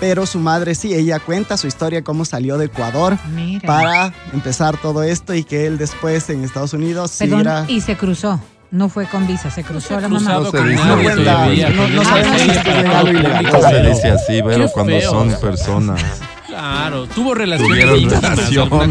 Pero su madre sí, ella cuenta su historia, cómo salió de Ecuador. Mira. Para empezar todo esto y que él después en Estados Unidos... y se cruzó. No fue con visa, se cruzó la mamá. No sabemos si es legal o ilegal. No se dice así, pero cuando son personas. Claro, tuvo relaciones. Pero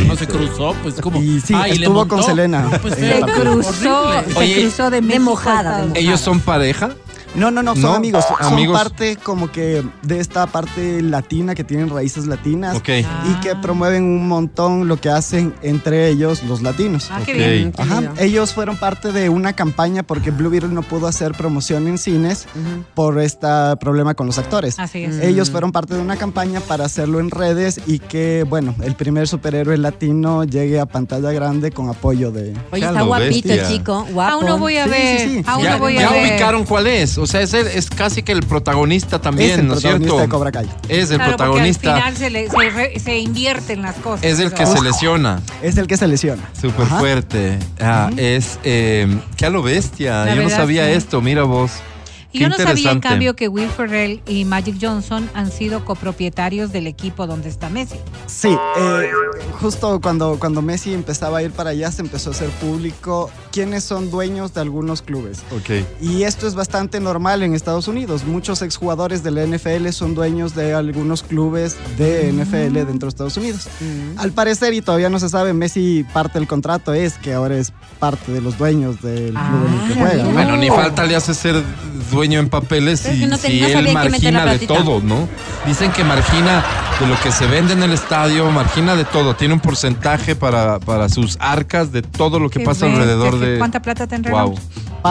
no se cruzó, pues como... Y sí, estuvo con Selena. Se cruzó de mojada. ¿Ellos son pareja? No, son amigos. Son parte como que de esta parte latina, que tienen raíces latinas. Okay. Y que promueven un montón lo que hacen entre ellos los latinos. Ah, okay. Qué bien. Ajá. Ellos fueron parte de una campaña porque Blue Beetle no pudo hacer promoción en cines por este problema con los actores. Así es. Ellos fueron parte de una campaña para hacerlo en redes y que, bueno, el primer superhéroe latino llegue a pantalla grande con apoyo de... Oye, está guapito, chico. Guapo. Aún no voy a ver. Sí. Ya ubicaron cuál es. O sea, es casi que el protagonista también, ¿no es cierto? Es el protagonista de Cobra Kai. Es el protagonista. Al final se invierten las cosas. Es el que se lesiona. Súper fuerte. Es qué a lo bestia. Yo no sabía esto, mira vos. Y yo no sabía, en cambio, que Will Ferrell y Magic Johnson han sido copropietarios del equipo donde está Messi. Sí, justo cuando Messi empezaba a ir para allá, se empezó a hacer público quiénes son dueños de algunos clubes. Okay. Y esto es bastante normal en Estados Unidos. Muchos exjugadores de la NFL son dueños de algunos clubes de NFL dentro de Estados Unidos. Al parecer, y todavía no se sabe, Messi, parte del contrato es que ahora es parte de los dueños del club en el que juega. No. Bueno, ni falta le hace ser dueño en papeles si él margina de todo, ¿no? Dicen que margina de lo que se vende en el estadio, margina de todo, tiene un porcentaje para sus arcas de todo lo que pasa alrededor de... ¿Cuánta plata tendrá? Wow.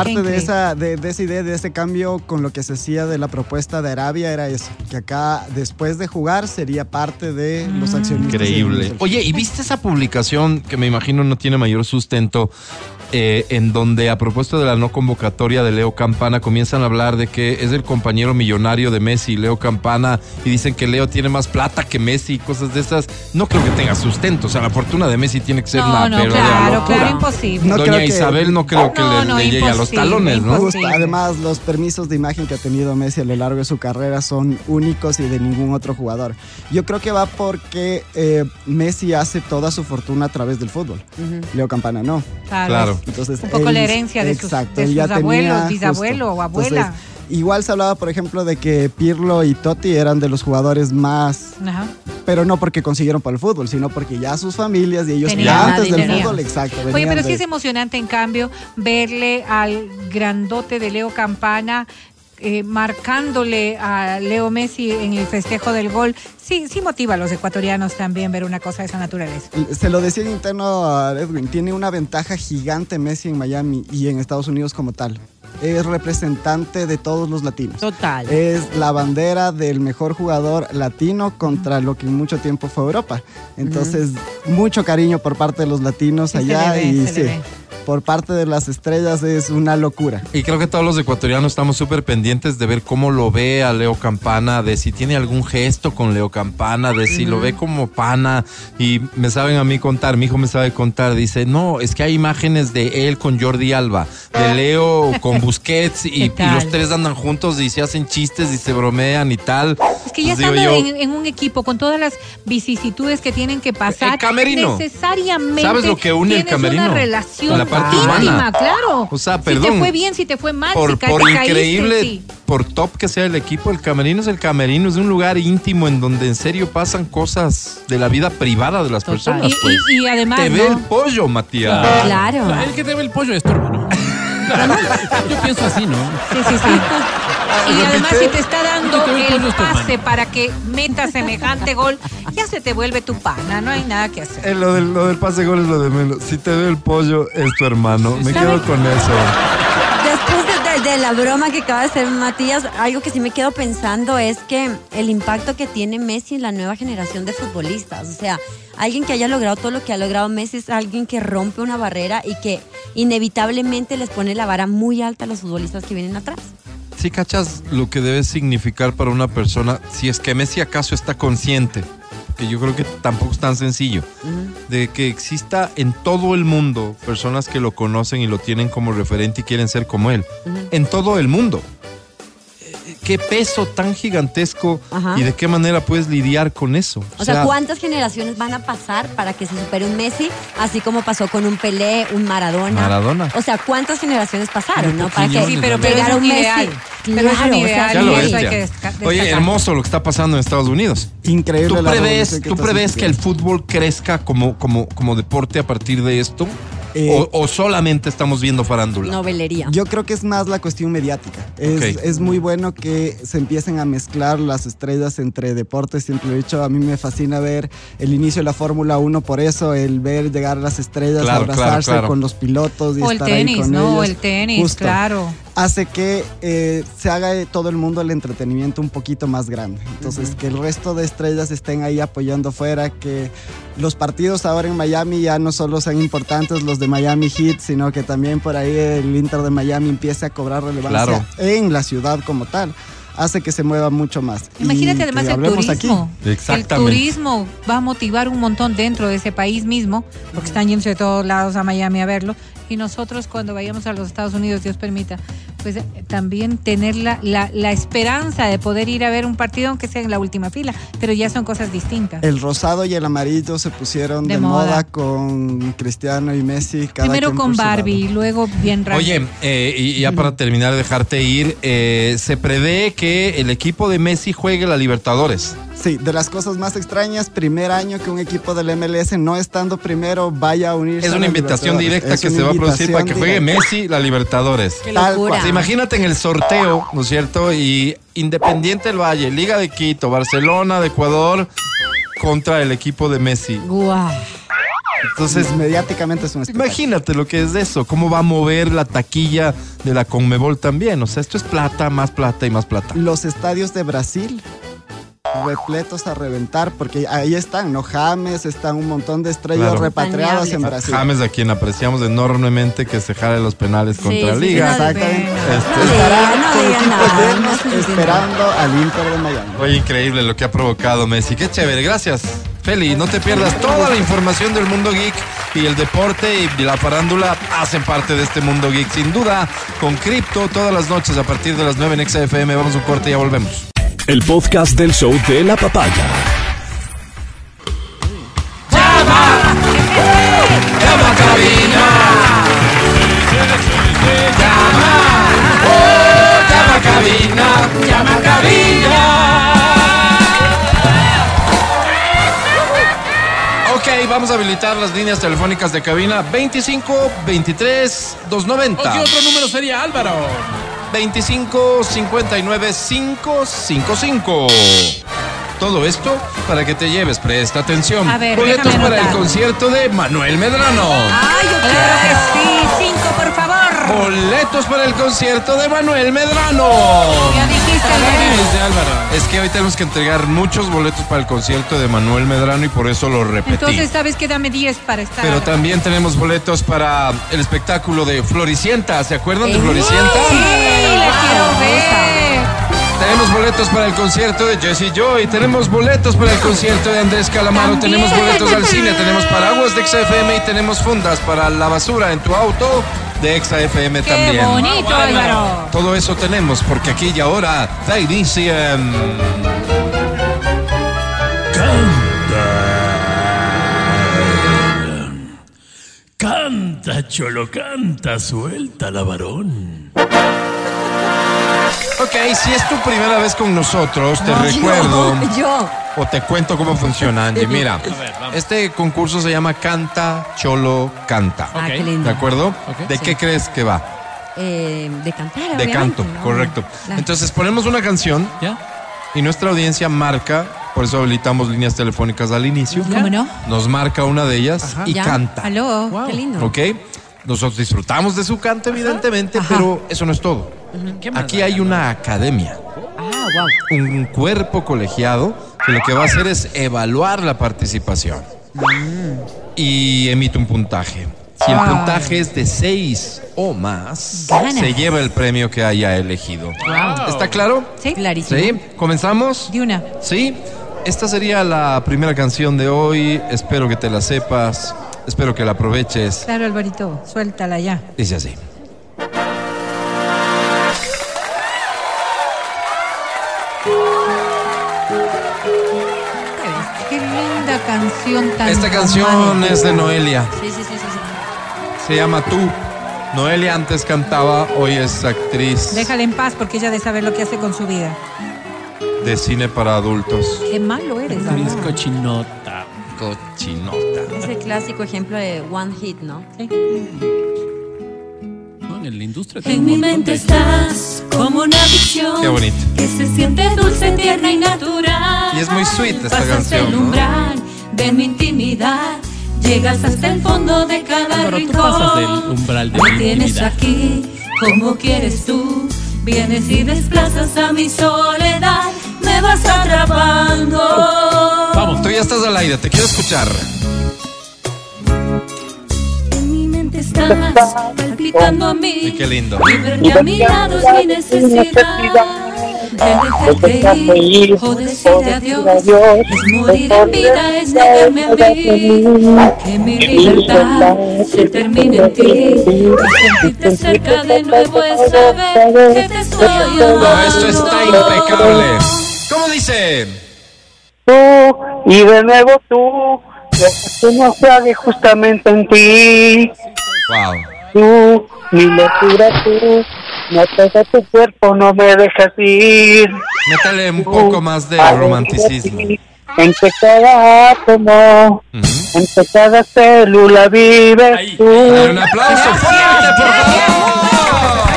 parte de esa idea, de ese cambio con lo que se hacía de la propuesta de Arabia, era eso, que acá después de jugar sería parte de los accionistas. Increíble. Oye, ¿y viste esa publicación que me imagino no tiene mayor sustento, en donde a propósito de la no convocatoria de Leo Campana comienzan a hablar de que es el compañero millonario de Messi, Leo Campana, y dicen que Leo tiene más plata que Messi, cosas de esas? No creo que tenga sustento, o sea, la fortuna de Messi tiene que ser claro, imposible. No, doña Isabel no creo que le llegue a los talones, ¿no? Además, los permisos de imagen que ha tenido Messi a lo largo de su carrera son únicos y de ningún otro jugador. Yo creo que va porque Messi hace toda su fortuna a través del fútbol. Uh-huh. Leo Campana no. Claro. Entonces, un poco la herencia de sus abuelos, bisabuelo o abuela. Entonces, igual se hablaba, por ejemplo, de que Pirlo y Totti eran de los jugadores más, ajá, pero no porque consiguieron para el fútbol, sino porque ya sus familias y ellos ya antes del fútbol, exacto. Oye, pero sí es emocionante, en cambio, verle al grandote de Leo Campana marcándole a Leo Messi en el festejo del gol. Sí, sí motiva a los ecuatorianos también ver una cosa de esa naturaleza. Se lo decía en interno a Edwin, tiene una ventaja gigante Messi en Miami y en Estados Unidos como tal. Es representante de todos los latinos. Total. Es la bandera del mejor jugador latino contra lo que en mucho tiempo fue Europa. Entonces, mucho cariño por parte de los latinos allá. Por parte de las estrellas es una locura. Y creo que todos los ecuatorianos estamos súper pendientes de ver cómo lo ve a Leo Campana, de si tiene algún gesto con Leo Campana, de si lo ve como pana. Y me saben a mí contar, mi hijo me sabe contar, dice, no, es que hay imágenes de él con Jordi Alba, de Leo con Busquets y los tres andan juntos y se hacen chistes y se bromean y tal. Es que ya están en un equipo con todas las vicisitudes que tienen que pasar. El camerino. Necesariamente. ¿Sabes lo que une el camerino? Una relación íntima, claro. O sea, perdón. Si te fue bien, si te fue mal, por increíble, sí, por top que sea el equipo, el camerino es un lugar íntimo en donde en serio pasan cosas de la vida privada de las personas. Pues. Y además, te ve el pollo, Matías. Claro. El que te ve el pollo es tu hermano. Yo pienso así, ¿no? Sí. Y además, si te está dando el pase para que metas semejante gol, ya se te vuelve tu pana, no hay nada que hacer. Lo del pase gol es lo de menos. Si te ve el pollo, es tu hermano. Me quedo con eso. Después de la broma que acaba de hacer Matías, algo que sí me quedo pensando es que el impacto que tiene Messi en la nueva generación de futbolistas. O sea, alguien que haya logrado todo lo que ha logrado Messi es alguien que rompe una barrera y que inevitablemente les pone la vara muy alta a los futbolistas que vienen atrás. ¿Sí cachas lo que debe significar para una persona, si es que Messi acaso está consciente, que yo creo que tampoco es tan sencillo, de que exista en todo el mundo personas que lo conocen y lo tienen como referente y quieren ser como él? En todo el mundo. Qué peso tan gigantesco, ajá, y de qué manera puedes lidiar con eso. O sea, ¿cuántas generaciones van a pasar para que se supere un Messi? Así como pasó con un Pelé, un Maradona. O sea, ¿cuántas generaciones pasaron, no? Para que llegara un Messi. Ideal. Pero claro, es un ideal. O sea, eso hay que destacar. Oye, hermoso lo que está pasando en Estados Unidos. Increíble. ¿Tú prevés que el fútbol crezca como deporte a partir de esto? ¿O solamente estamos viendo farándula? Novelería. Yo creo que es más la cuestión mediática. Es muy bueno que se empiecen a mezclar las estrellas entre deportes. Siempre lo he dicho, a mí me fascina ver el inicio de la Fórmula 1 por eso, el ver llegar las estrellas, abrazarse con los pilotos y estar ahí con ellos. O el tenis, justo, claro. Hace que se haga todo el mundo el entretenimiento un poquito más grande. Entonces, que el resto de estrellas estén ahí apoyando fuera, que los partidos ahora en Miami ya no solo sean importantes los de Miami Heat, sino que también por ahí el Inter de Miami empiece a cobrar relevancia en la ciudad como tal. Hace que se mueva mucho más. Imagínate, además el turismo. Exactamente. El turismo va a motivar un montón dentro de ese país mismo, porque están yendo de todos lados a Miami a verlo. Y nosotros, cuando vayamos a los Estados Unidos, Dios permita, pues también tener la esperanza de poder ir a ver un partido, aunque sea en la última fila, pero ya son cosas distintas. El rosado y el amarillo se pusieron de moda con Cristiano y Messi. Primero con Barbie, luego bien rápido. Oye, y ya para terminar, dejarte ir, se prevé que el equipo de Messi juegue la Libertadores. Sí, de las cosas más extrañas, primer año que un equipo del MLS, no estando primero, vaya a unirse. Es una invitación directa que se va a producir para que juegue Messi la Libertadores. Qué locura. Imagínate en el sorteo, ¿no es cierto? Y Independiente del Valle, Liga de Quito, Barcelona de Ecuador contra el equipo de Messi. Guau. Entonces, mediáticamente es un espectáculo. Imagínate lo que es eso, cómo va a mover la taquilla de la Conmebol también. O sea, esto es plata, más plata y más plata. Los estadios de Brasil repletos a reventar, porque ahí están, ¿no? James, están un montón de estrellas, claro, repatriadas en Brasil. James, a quien apreciamos enormemente que se jale los penales contra Liga. Exactamente. Esperando al Inter de Miami. Oye, increíble lo que ha provocado Messi. Qué chévere, gracias, Feli. No te pierdas toda la información del mundo geek, y el deporte y la farándula hacen parte de este mundo geek, sin duda, con Cripto, todas las noches a partir de las 9 en EXA FM. Vamos a un corte y ya volvemos. El podcast del Show de la Papaya. ¡Llama! ¡Llama cabina! ¡Llama! ¡Oh! ¡Llama cabina! ¡Llama cabina! Ok, vamos a habilitar las líneas telefónicas de cabina 25 23 290. ¿Qué otro número sería, Álvaro? 25 59 555. Todo esto para que te lleves, presta atención, boletos para el concierto de Manuel Medrano. ¡Ay, yo quiero que sí! 5, por favor. Boletos para el concierto de Manuel Medrano. Ya dijiste, Álvaro. Es que hoy tenemos que entregar muchos boletos para el concierto de Manuel Medrano y por eso lo repetí. Entonces, ¿sabes qué? Dame 10 para estar. Pero también tenemos boletos para el espectáculo de Floricienta. ¿Se acuerdan de Floricienta? Sí, la quiero ver. Tenemos boletos para el concierto de Jesse Joy. Tenemos boletos para el concierto de Andrés Calamaro. También. Tenemos boletos al cine. Tenemos paraguas de EXA FM y tenemos fundas para la basura en tu auto de EXA FM. Qué también. ¡Qué bonito, Álvaro! Todo eso tenemos porque aquí y ahora da inicio en... Canta. Canta, cholo, canta. Suelta la varón. Ok, si es tu primera vez con nosotros, te recuerdo. Yo. O te cuento cómo funciona, Angie. Mira, a ver, este concurso se llama Canta, Cholo, Canta. Ah, okay. Qué lindo. ¿De acuerdo? Okay. ¿De qué crees que va? De cantar. De canto, ¿no? Correcto. Claro. Entonces ponemos una canción, ¿ya? Y nuestra audiencia marca, por eso habilitamos líneas telefónicas al inicio. ¿Ya? ¿Cómo no? Nos marca una de ellas. Ajá. Y ¿ya? Canta. Aló, wow. Qué lindo. Ok, nosotros disfrutamos de su canto, evidentemente, ajá, pero eso no es todo. Aquí hay una academia, un cuerpo colegiado que lo que va a hacer es evaluar la participación y emite un puntaje. Si el puntaje es de 6 o más, se lleva el premio que haya elegido. ¿Está claro? Sí, clarísimo. ¿Sí? ¿Comenzamos? De una. Sí, esta sería la primera canción de hoy. Espero que te la sepas, espero que la aproveches. Claro, Alvarito, suéltala ya. Dice así. Esta canción es de Noelia. Sí. Se llama Tú. Noelia antes cantaba, hoy es actriz. Déjala en paz porque ella debe saber lo que hace con su vida. De cine para adultos. Qué malo eres, actriz cochinota. Cochinota. Es el clásico ejemplo de one hit, ¿no? Sí. En la industria. En mi mente estás como una adicción. Qué bonito. Que se siente dulce, tierna y natural. Y es muy sweet esta canción, ¿no? De mi intimidad, llegas hasta el fondo de cada rincón. Tú pasas del umbral de mi intimidad. Me tienes aquí, como quieres tú. Vienes y desplazas a mi soledad. Me vas atrapando. Vamos, tú ya estás al aire, te quiero escuchar. En mi mente estás palpitando a mí. Sí, qué lindo. Viverte a mi lado es mi necesidad. De dejarte ir o decirte adiós, es morir en vida, es negarme a mí. Que mi libertad se termine en ti. Sentirte cerca de nuevo es saber que te estoy amando. No, esto está impecable. ¿Cómo dice? Tú, y de nuevo tú, que no sabe justamente en ti. Wow. Tú, mi locura tú. No te da tu cuerpo, no me dejas ir. Métale un poco más de romanticismo. Entre cada átomo, entre cada célula vives ahí, tú. Dale un aplauso fuerte, por favor.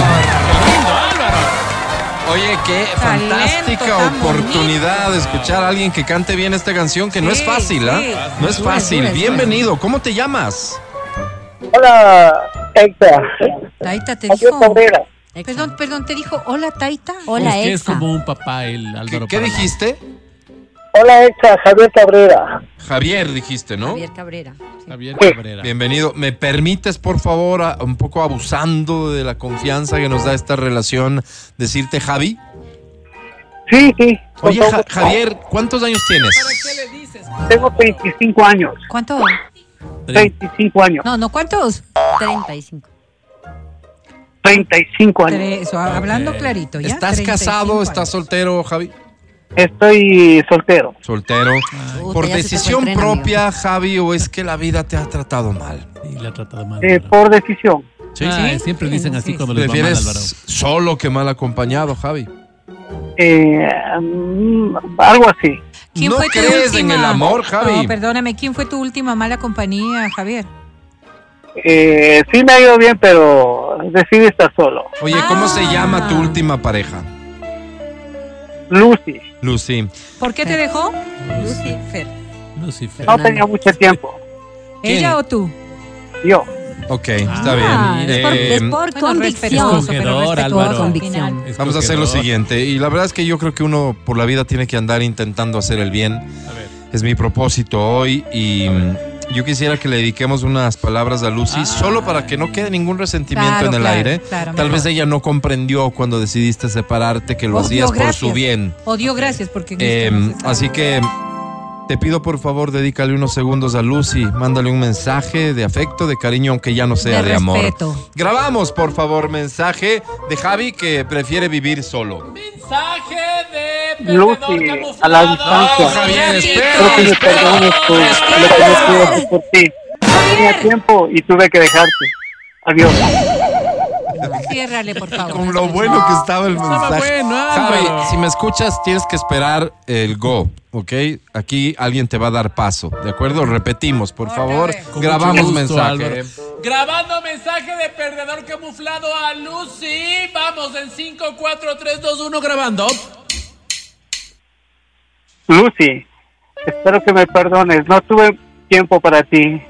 Oye, qué talento, fantástica oportunidad de escuchar a alguien que cante bien esta canción, que sí, no es fácil, ¿ah? Sí. No es fácil. Bienvenido, ¿cómo te llamas? Hola, Taita. Taita te dijo. Perdón, te dijo, hola, Taita. Hola, Exa. Es como un papá el Álvaro. ¿Qué dijiste? Hola, Exa, Javier Cabrera. Javier, dijiste, ¿no? Javier Cabrera. Sí. Javier Cabrera. Bienvenido. ¿Me permites, por favor, un poco abusando de la confianza que nos da esta relación, decirte Javi? Sí, sí. Oye, Javier, ¿cuántos años tienes? ¿Para qué le dices? Tengo 25 años. ¿Cuánto? 35 años. No, ¿cuántos? 35. 35 años. Hablando clarito, ¿ya? ¿Estás casado? ¿Estás soltero, Javi? Estoy soltero. ¿Soltero? ¿Por decisión propia, amigo, Javi, o es que la vida te ha tratado mal? Sí, la ha tratado mal. Por decisión. Sí, sí. Siempre dicen así cuando les va mal, Álvaro. Solo que mal acompañado, Javi. Algo así. ¿No crees en el amor, Javi? No, perdóname, ¿quién fue tu última mala compañía, Javier? Sí me ha ido bien, pero decidí estar solo. Oye, ¿cómo se llama tu última pareja? Lucy. ¿Por qué te dejó? Lucifer. No tenía mucho tiempo. ¿Ella o tú? Yo. Ok, está bien. Es por convicción. Vamos a hacer lo siguiente. Y la verdad es que yo creo que uno por la vida tiene que andar intentando hacer el bien. A ver. Es mi propósito hoy. Y yo quisiera que le dediquemos unas palabras a Lucy, solo para que no quede ningún resentimiento en el aire. Claro, tal vez ella no comprendió cuando decidiste separarte que lo hacías por su bien. Gracias. Porque así que te pido, por favor, dedícale unos segundos a Lucy. Mándale un mensaje de afecto, de cariño, aunque ya no sea de amor. Grabamos, por favor, mensaje de Javi que prefiere vivir solo. Mensaje de Lucy, a la distancia. Javier, espero que me perdones por lo que yo por ti. No tenía tiempo y tuve que dejarte. Adiós. Ciérrale, por favor. Con lo bueno que estaba el mensaje. Javi, si me escuchas, tienes que esperar el go, ¿ok? Aquí alguien te va a dar paso, ¿de acuerdo? Repetimos, por favor. Grabamos mensaje. Grabando mensaje de perdedor camuflado a Lucy. Vamos en 5, 4, 3, 2, 1, grabando. Lucy, espero que me perdones. No tuve tiempo para ti.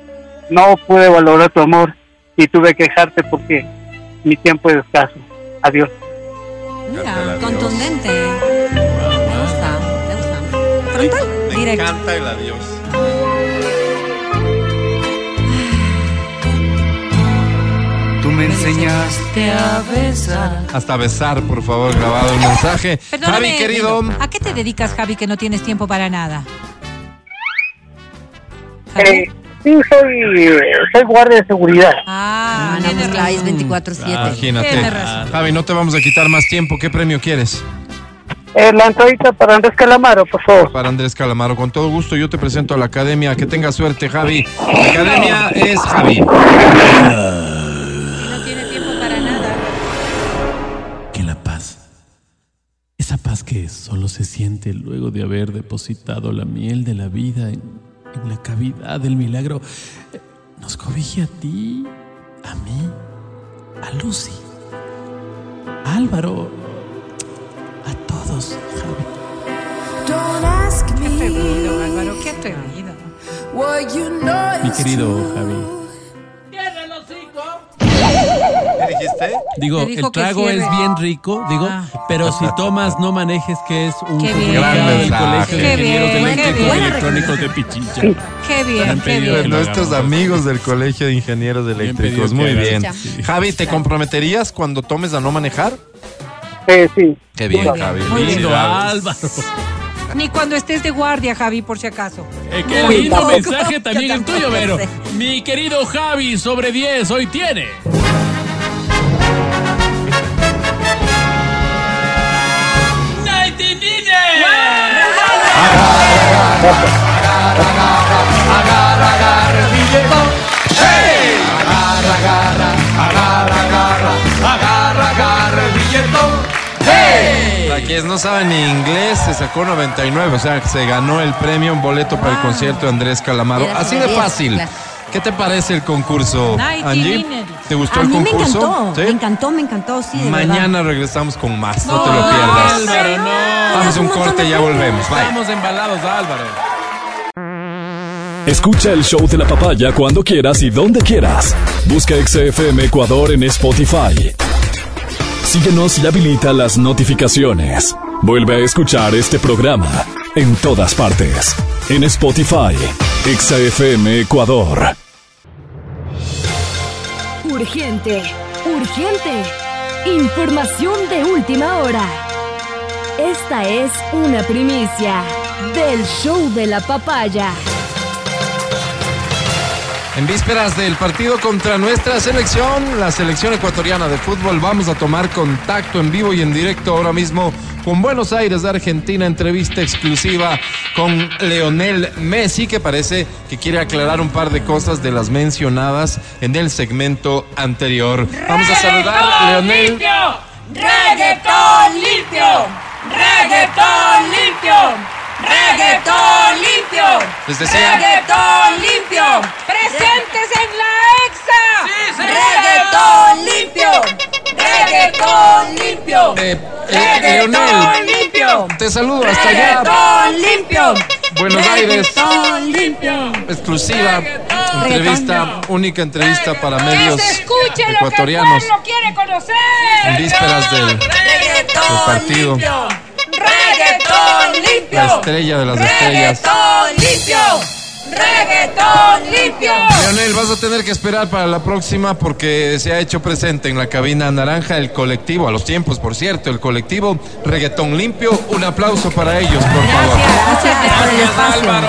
No pude valorar tu amor y tuve que dejarte porque mi tiempo es escaso. Adiós. Mira, contundente. Me gusta. Frontal. Me encanta el adiós. Tú me enseñaste a besar. Hasta besar, por favor, grabado el mensaje. Perdóname, Javi, querido. ¿A qué te dedicas, Javi, que no tienes tiempo para nada? Sí, soy guardia de seguridad. Andamos Clays 24/7. Imagínate. Javi, no te vamos a quitar más tiempo. ¿Qué premio quieres? La entradita para Andrés Calamaro, por favor. Para Andrés Calamaro, con todo gusto. Yo te presento a la academia. Que tenga suerte, Javi. La academia es Javi. No tiene tiempo para nada. Que la paz, esa paz que solo se siente luego de haber depositado la miel de la vida en la cavidad del milagro, nos cobije a ti, a mí, a Lucy, a Álvaro, a todos, Javi. Qué atrevido, Álvaro, qué atrevido. Mi querido Javi. ¡Cierra los cinco! ¿Qué dijiste? Digo, el trago es bien rico, pero si tomas, no manejes, que es un gran mensaje. Qué bien, qué bien. De Pichincha. Qué bien, qué bien. Nuestros amigos del Colegio de Ingenieros Eléctricos. Muy bien. Javi, ¿te comprometerías cuando tomes a no manejar? Sí. Qué bien, Javi. Muy lindo, Álvaro. Ni cuando estés de guardia, Javi, por si acaso. Qué lindo mensaje también el tuyo, Vero. Mi querido Javi, sobre 10, hoy tiene... Para quienes no saben ni inglés, se sacó 99, o sea, se ganó el premio, un boleto para el concierto de Andrés Calamaro. Así de fácil. ¿Qué te parece el concurso, Angie? ¿Te gustó el concurso? A mí me encantó, sí. Mañana regresamos con más, no te lo pierdas. Álvaro, no. Vamos a un corte y ya volvemos. Estamos embalados, Álvaro. Escucha el show de la papaya cuando quieras y donde quieras. Busca EXA FM Ecuador en Spotify. Síguenos y habilita las notificaciones. Vuelve a escuchar este programa en todas partes. En Spotify, EXA FM Ecuador. Urgente, urgente. Información de última hora. Esta es una primicia del show de la papaya. En vísperas del partido contra nuestra selección, la selección ecuatoriana de fútbol, vamos a tomar contacto en vivo y en directo ahora mismo con Buenos Aires, Argentina. Entrevista exclusiva con Lionel Messi, que parece que quiere aclarar un par de cosas de las mencionadas en el segmento anterior. Vamos a saludar a Lionel. ¡Reggaetón limpio! ¡Reggaetón limpio! ¡Reggaetón limpio! ¡Reggaetón limpio! ¡Presentes en la EXA! Sí, sí. ¡Reggaetón limpio! ¡Reggaetón limpio! ¡Reggaetón limpio! Te saludo hasta allá. ¡Reggaetón limpio! Buenos Aires. ¡Reggaetón limpio! Exclusiva entrevista, única entrevista para medios ecuatorianos. ¡Lo quiere conocer! En vísperas del partido. ¡Reggaetón limpio! La estrella de las estrellas. ¡Reggaetón limpio! ¡Reggaetón limpio! Lionel, vas a tener que esperar para la próxima porque se ha hecho presente en la cabina naranja el colectivo, a los tiempos, por cierto, el colectivo Reggaetón Limpio. Un aplauso para ellos, por favor. Gracias por el espacio. Álvaro.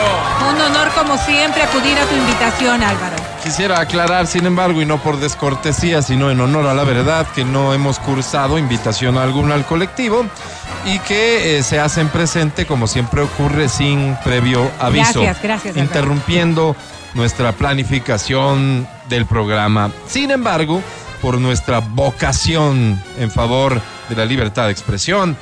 Un honor, como siempre, acudir a tu invitación, Álvaro. Quisiera aclarar, sin embargo, y no por descortesía, sino en honor a la verdad, que no hemos cursado invitación alguna al colectivo y que se hacen presente, como siempre ocurre, sin previo aviso. Gracias. Interrumpiendo nuestra planificación del programa. Sin embargo, por nuestra vocación en favor de la libertad de expresión,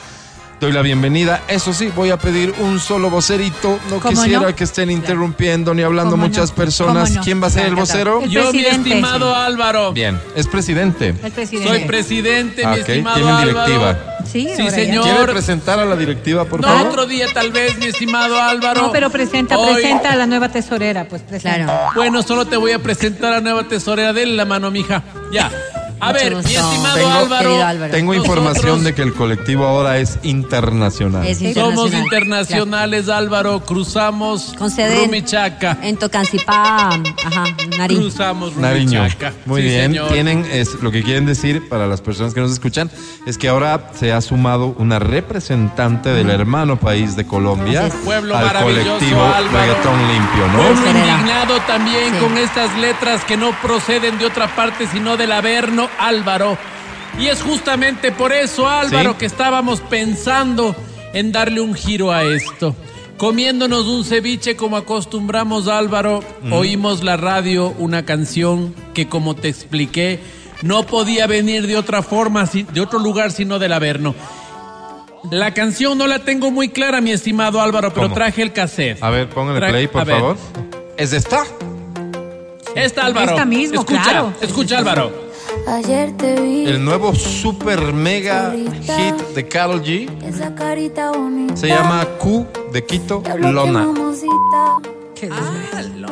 doy la bienvenida. Eso sí, voy a pedir un solo vocerito. No quisiera que estén interrumpiendo ni hablando muchas personas. ¿Quién va a ser el vocero? Yo, mi estimado Álvaro. Bien, es presidente. Soy presidente, mi estimado Álvaro. Tienen directiva. Sí, señor. ¿Quiere presentar a la directiva, por favor? Otro día tal vez, mi estimado Álvaro. No, pero presenta a la nueva tesorera, pues presenta. Bueno, solo te voy a presentar a la nueva tesorera. Denle la mano, mija. Ya. A ver, mi estimado Álvaro. Tengo información de que el colectivo ahora es internacional. Somos internacionales, claro. Álvaro. Cruzamos Rumichaca. En Tocancipá, Nariño. Cruzamos Rumichaca. Muy bien. Señor. Lo que quieren decir para las personas que nos escuchan es que ahora se ha sumado una representante del hermano país de Colombia al colectivo Reggaetón Limpio, ¿no? Muy indignado también con estas letras que no proceden de otra parte sino del Averno, Álvaro, y es justamente por eso, Álvaro, que estábamos pensando en darle un giro a esto, comiéndonos un ceviche como acostumbramos, Álvaro. Oímos la radio, una canción que, como te expliqué, no podía venir de otra forma, de otro lugar sino del Averno. La canción no la tengo muy clara, mi estimado Álvaro, pero traje el cassette. A ver, póngale play, por favor. ¿Es esta? Esta, Álvaro. Esta mismo, claro. Escucha, Álvaro. Ayer te vi. El nuevo super mega hit de Karol G se llama Q de Quito, Lona.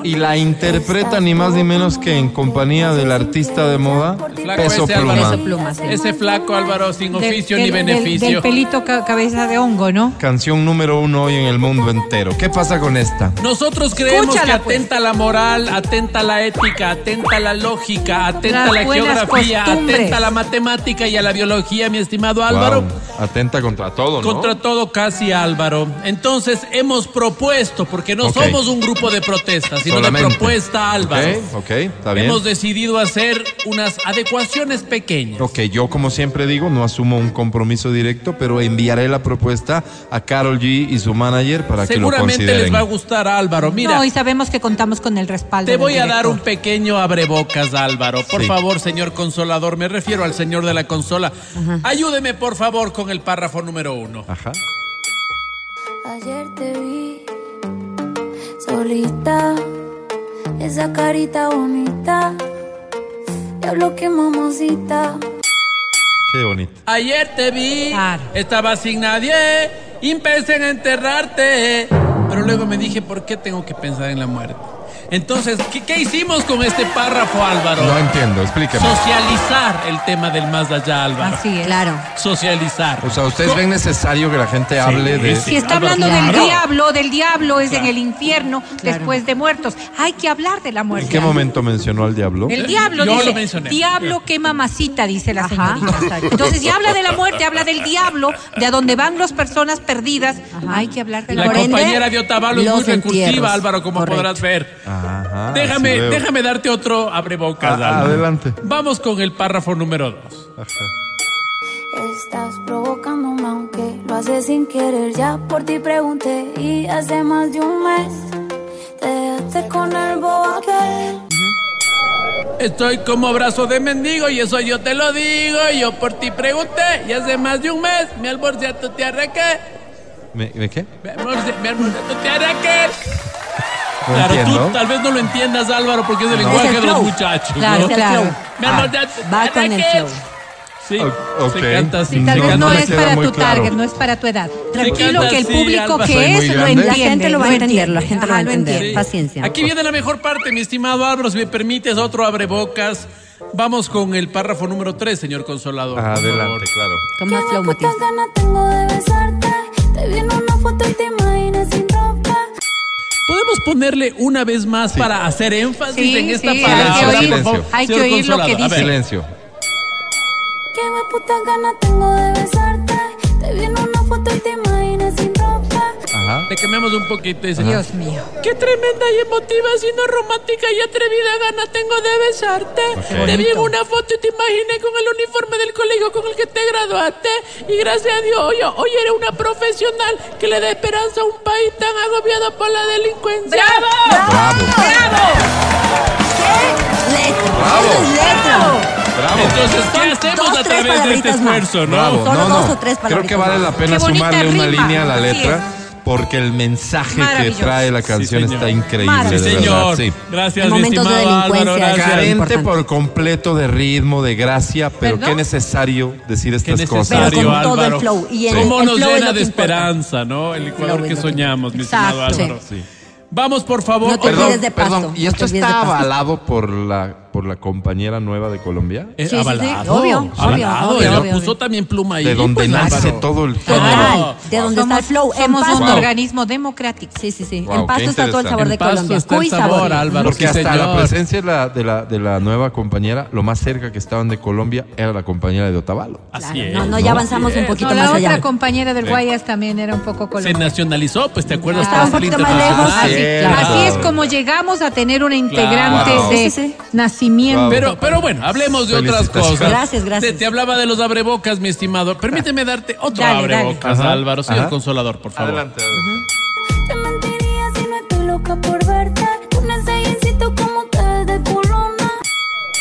Y la interpreta ni más ni menos que en compañía del artista de moda Peso Pluma. Ese flaco, Álvaro, sin oficio ni beneficio. Del pelito cabeza de hongo, ¿no? Canción número 1 hoy en el mundo entero. ¿Qué pasa con esta? Nosotros creemos que atenta a la moral, atenta a la ética, atenta a la lógica, atenta a la geografía, atenta a la matemática y a la biología, mi estimado Álvaro. Atenta contra todo, ¿no? Contra todo casi, Álvaro. Entonces hemos propuesto, porque no somos un grupo de protesta, sino de propuesta, Álvaro. Ok, está bien. Hemos decidido hacer unas adecuaciones pequeñas. Ok, yo, como siempre digo, no asumo un compromiso directo, pero enviaré la propuesta a Karol G y su manager para que lo consideren. Seguramente les va a gustar, Álvaro. Mira. No, y sabemos que contamos con el respaldo. Te voy a dar un pequeño abrebocas, Álvaro. Por favor, señor consolador, me refiero al señor de la consola. Ayúdeme, por favor, con el párrafo número 1. Ayer te vi solita, esa carita bonita. Diablo, qué mamacita. Qué bonito. Ayer te vi, claro, estaba sin nadie y pensé en enterrarte. Pero luego me dije, ¿por qué tengo que pensar en la muerte? Entonces, ¿qué hicimos con este párrafo, Álvaro? No entiendo, explícame. Socializar el tema del más allá, Álvaro. Así es. Claro. Socializar. O sea, ¿ustedes ven necesario que la gente hable sí, de... Si está hablando claro, del diablo es claro, en el infierno, claro, después de muertos. Hay que hablar de la muerte. ¿En qué momento mencionó al diablo? El diablo, yo dice, lo mencioné. Diablo, qué mamacita, dice la señorita. No. Entonces, si habla de la muerte, habla del diablo, de a donde van las personas perdidas. Ajá. Hay que hablar de la muerte. La compañera de Otavalo es muy recursiva, Álvaro, como correcto, podrás ver. Ajá, déjame darte otro abrebocas. Adelante. Vamos con el párrafo número 2. Estás provocándome aunque lo haces sin querer. Ya por ti pregunté y hace más de un mes te dejaste con el bobo aquel. Estoy como brazo de mendigo y eso yo te lo digo. Yo por ti pregunté y hace más de un mes me alborcé a tu tía Raquel. ¿Me qué? Me alborcé a tu tía Raquel. No claro, entiendo. Tú tal vez no lo entiendas, Álvaro, porque es el lenguaje de los muchachos. Claro, ¿no? Claro. Va con el show. Sí, okay, se canta así. Sí, tal vez no es para tu claro, target, no es para tu edad. Tranquilo, que el público sí, que es lo entiende. La gente lo va a entender, la gente lo va a entender. Sí. Paciencia. Aquí viene la mejor parte, mi estimado Álvaro. Si me permites, otro abrebocas. Vamos con el párrafo número 3, señor Consolador. Adelante, claro. Con más flow, Matías. ¿Cuántas ganas tengo de besarte? Te viene una foto y te imaginas sin ropa. ¿Podemos ponerle una vez más sí, para hacer énfasis sí, en esta sí, palabra? Hay que oír lo que dice. Silencio. Qué puta gana tengo de besarte. Te viene una foto y te imaginas sin ropa. Ajá. Le cambiamos un poquito ese. Dios mío. Qué tremenda y emotiva, sino romántica y atrevida gana tengo de besarte. Okay. Te viene una foto y te imaginé con el uniforme del colegio con el que te graduaste. Y gracias a Dios, hoy eres una profesional que le da esperanza a un país tan agobiado por la delincuencia. ¡Bravo! ¡Bravo! ¡Bravo! ¡Qué letra! ¡Bravo! ¡Eso es letra! Bravo. Entonces, ¿qué hacemos a través de este esfuerzo? No, solo dos o tres palabras. Creo que vale la pena sumarle una línea a la letra, porque el mensaje que trae la canción sí, está increíble. Sí, señor. Sí. Gracias, mi estimado Álvaro. Gracias. Carente por completo de ritmo, de gracia, pero qué necesario decir estas cosas. Pero con todo el flow. Y cómo nos llena de esperanza, ¿no? El Ecuador que soñamos, mi estimado Álvaro. Sí. Vamos, por favor. No te olvides de pasto. Perdón, ¿y esto está avalado por la compañera nueva de Colombia? Sí, avalado. Sí, obvio. Pero puso también pluma ahí. De donde pues, nace todo el flow. Claro. De donde está el flow. Somos un organismo democrático. Sí, sí, sí. Wow, en Pasto está todo el sabor de Colombia. Está el sabor, Álvaro. Porque hasta la presencia de la nueva compañera, lo más cerca que estaban de Colombia era la compañera de Otavalo. Así es. No, ya avanzamos un poquito más allá. La otra compañera del Guayas también era un poco colombiana. Se nacionalizó, pues, ¿te acuerdas? Estaba un poquito más lejos. Claro. Así es como llegamos a tener una integrante claro, wow, de sí, sí, nacimiento. Wow. Pero bueno, hablemos de otras cosas. Gracias. Te hablaba de los abrebocas, mi estimado. Permíteme darte otro abrebocas, Álvaro. Señor Consolador, por favor. Adelante. Te mentiría si no estoy loca por verte. Un ensayincito como te de corona.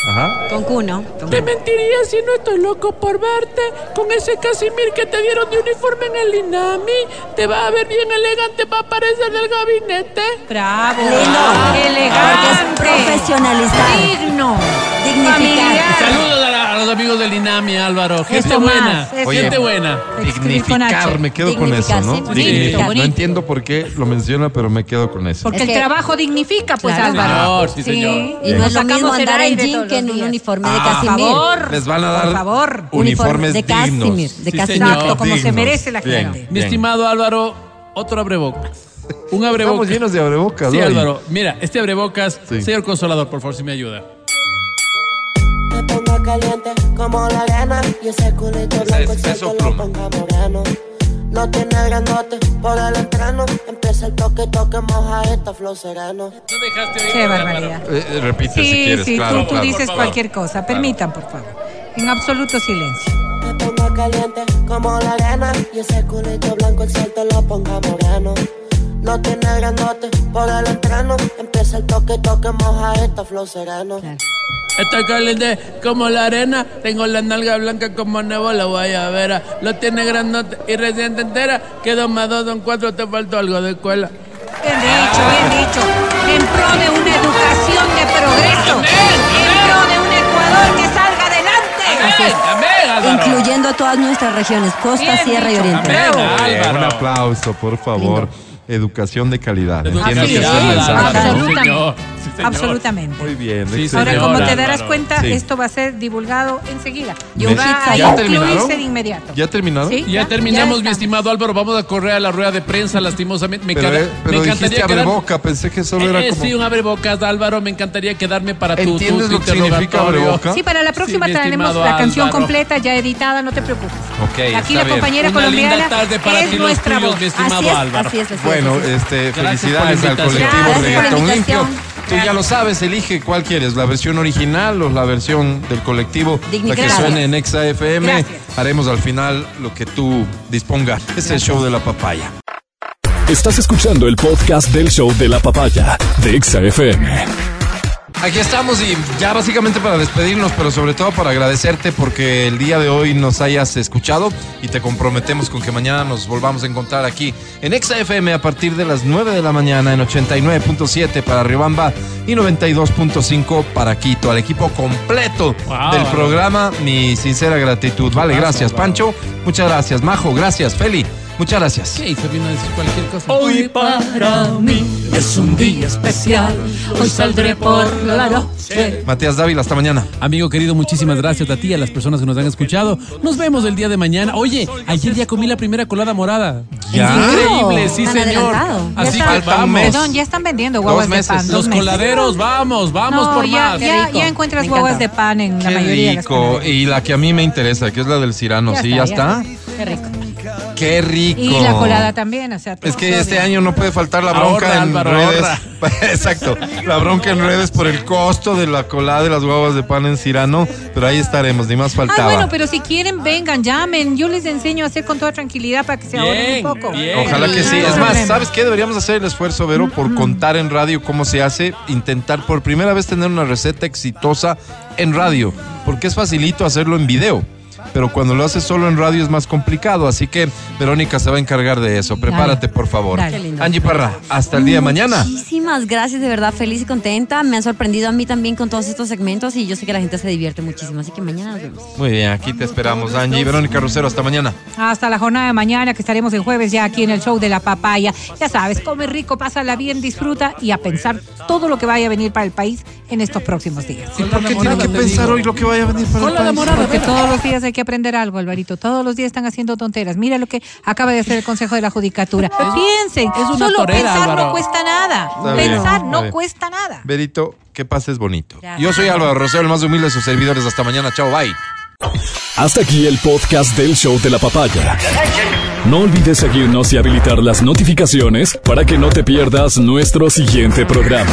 Ajá. Con cuno. Te mentiría si no estoy loco por verte. Con ese casimir que te dieron de uniforme en el Inami. Te va a ver bien elegante para parecer del gabinete. ¡Bravo! ¡Lindo! ¡Elegante! Profesionalizar. ¡Digno! ¡Dignificar! Saludos a los amigos del Inami, Álvaro. Gente buena. Gente buena. Dignificar, me quedo con eso, ¿no? Dignificar. No entiendo por qué lo menciona, pero me quedo con eso. Porque el trabajo dignifica, pues, Álvaro. Sí, señor. Y no es lo mismo andar en jean que en un uniforme de casimir. Les van a dar uniformes de casimir, exacto, como se merece la gente. Mi estimado Álvaro, otro abrebocas. Un abrebocas. Estamos llenos de abrebocas. Sí, Álvaro. Mira, este abrebocas, señor Consolador, por favor, si me ayuda. Me pongo caliente como la arena y ese culito blanco se ponga moreno. No tiene grandote por el entrano. Empieza el toque, moja esta flor sereno. No dejaste oír. Qué barbaridad. Repite si quieres. Sí, claro, tú dices cualquier cosa. Permitan, por favor. En absoluto silencio. Me pongo caliente como la arena y ese culito blanco el sol te lo ponga moreno. No tiene grandote por el entrano. Empieza el toque, moja esta flor sereno. Claro. Estoy caliente como la arena. Tengo la nalga blanca como nevo la guayabera. Lo tiene grandote y reciente entera. Que 2 más 2 son 4, te faltó algo de escuela. Bien dicho, bien dicho. En pro de una educación todas nuestras regiones, costa, bien, sierra y oriente. Amén, un aplauso, por favor. Lindo. Educación de calidad. Absolutamente. Muy bien. Sí, ahora, señora, como te darás cuenta, esto va a ser divulgado enseguida. Yo va a incluirse de inmediato. ¿Ya terminaron? ¿Sí? Ya terminamos, ya mi estimado Álvaro. Vamos a correr a la rueda de prensa, lastimosamente. Pero me encantaría abre boca. Pensé que solo era como... Sí, un abrebocas, Álvaro. Me encantaría quedarme para ¿Entiendes lo que significa abreboca? Sí, para la próxima tenemos la canción completa, ya editada. No te preocupes. Aquí la compañera colombiana es nuestra voz. Así es, así es. Bueno, felicidades al colectivo Reggaetón Limpio. Tú ya lo sabes, elige cuál quieres, la versión original o la versión del colectivo, la que suene en EXA FM. Gracias. Haremos al final lo que tú dispongas. Es el show de la papaya. Estás escuchando el podcast del show de la papaya de EXA FM. Aquí estamos y ya básicamente para despedirnos, pero sobre todo para agradecerte porque el día de hoy nos hayas escuchado y te comprometemos con que mañana nos volvamos a encontrar aquí en EXA FM a partir de las 9 de la mañana en 89.7 para Riobamba y 92.5 para Quito. Al equipo completo del programa, mi sincera gratitud. Vale, gracias Pancho, muchas gracias Majo, gracias Feli. Muchas gracias. ¿Qué hizo? Vino a decir cualquier cosa. Hoy para mí es un día especial. Hoy saldré por la noche. Matías Dávila, hasta mañana. Amigo querido, muchísimas gracias a ti, a las personas que nos han escuchado. Nos vemos el día de mañana. Oye, ayer ya comí la primera colada morada. ¿Ya? Increíble, sí, señor. Así que vamos. Perdón, ya están vendiendo guaguas de pan. Los coladeros, vamos por más. Ya encuentras guaguas de pan en la mayoría de las cosas. Y la que a mí me interesa, que es la del Cirano. Sí, ya está. Qué rico. Qué rico. Y la colada también, o sea, es que obvio. Este año no puede faltar la bronca ahorra, en Álvaro, redes. Exacto, la bronca en redes por el costo de la colada de las guaguas de pan en Cirano, pero ahí estaremos, ni más faltaba. Bueno, pero si quieren, vengan, llamen, yo les enseño a hacer con toda tranquilidad para que se ahorren un poco. Bien. Ojalá que sí. Es más, ¿sabes qué? Deberíamos hacer el esfuerzo, Vero, por contar en radio cómo se hace, intentar por primera vez tener una receta exitosa en radio, porque es facilito hacerlo en video. Pero cuando lo haces solo en radio es más complicado, así que Verónica se va a encargar de eso. Prepárate, por favor. Angie Parra, hasta el día de mañana. Muchísimas gracias, de verdad, feliz y contenta. Me han sorprendido a mí también con todos estos segmentos y yo sé que la gente se divierte muchísimo, así que mañana nos vemos. Muy bien, aquí te esperamos, Angie. Verónica Rosero, hasta mañana. Hasta la jornada de mañana, que estaremos el jueves ya aquí en el show de la papaya. Ya sabes, come rico, pásala bien, disfruta y a pensar todo lo que vaya a venir para el país en estos próximos días. ¿Y por qué tiene que pensar hoy lo que vaya a venir para el país? Porque todos los días hay que aprender algo, Alvarito. Todos los días están haciendo tonteras. Mira lo que acaba de hacer el Consejo de la Judicatura. Piensen, solo pensar no cuesta nada. Pensar no cuesta nada. Verito, que pases bonito. Yo soy Álvaro Rosero, el más humilde de sus servidores. Hasta mañana. Chao, bye. Hasta aquí el podcast del show de la papaya. No olvides seguirnos y habilitar las notificaciones para que no te pierdas nuestro siguiente programa.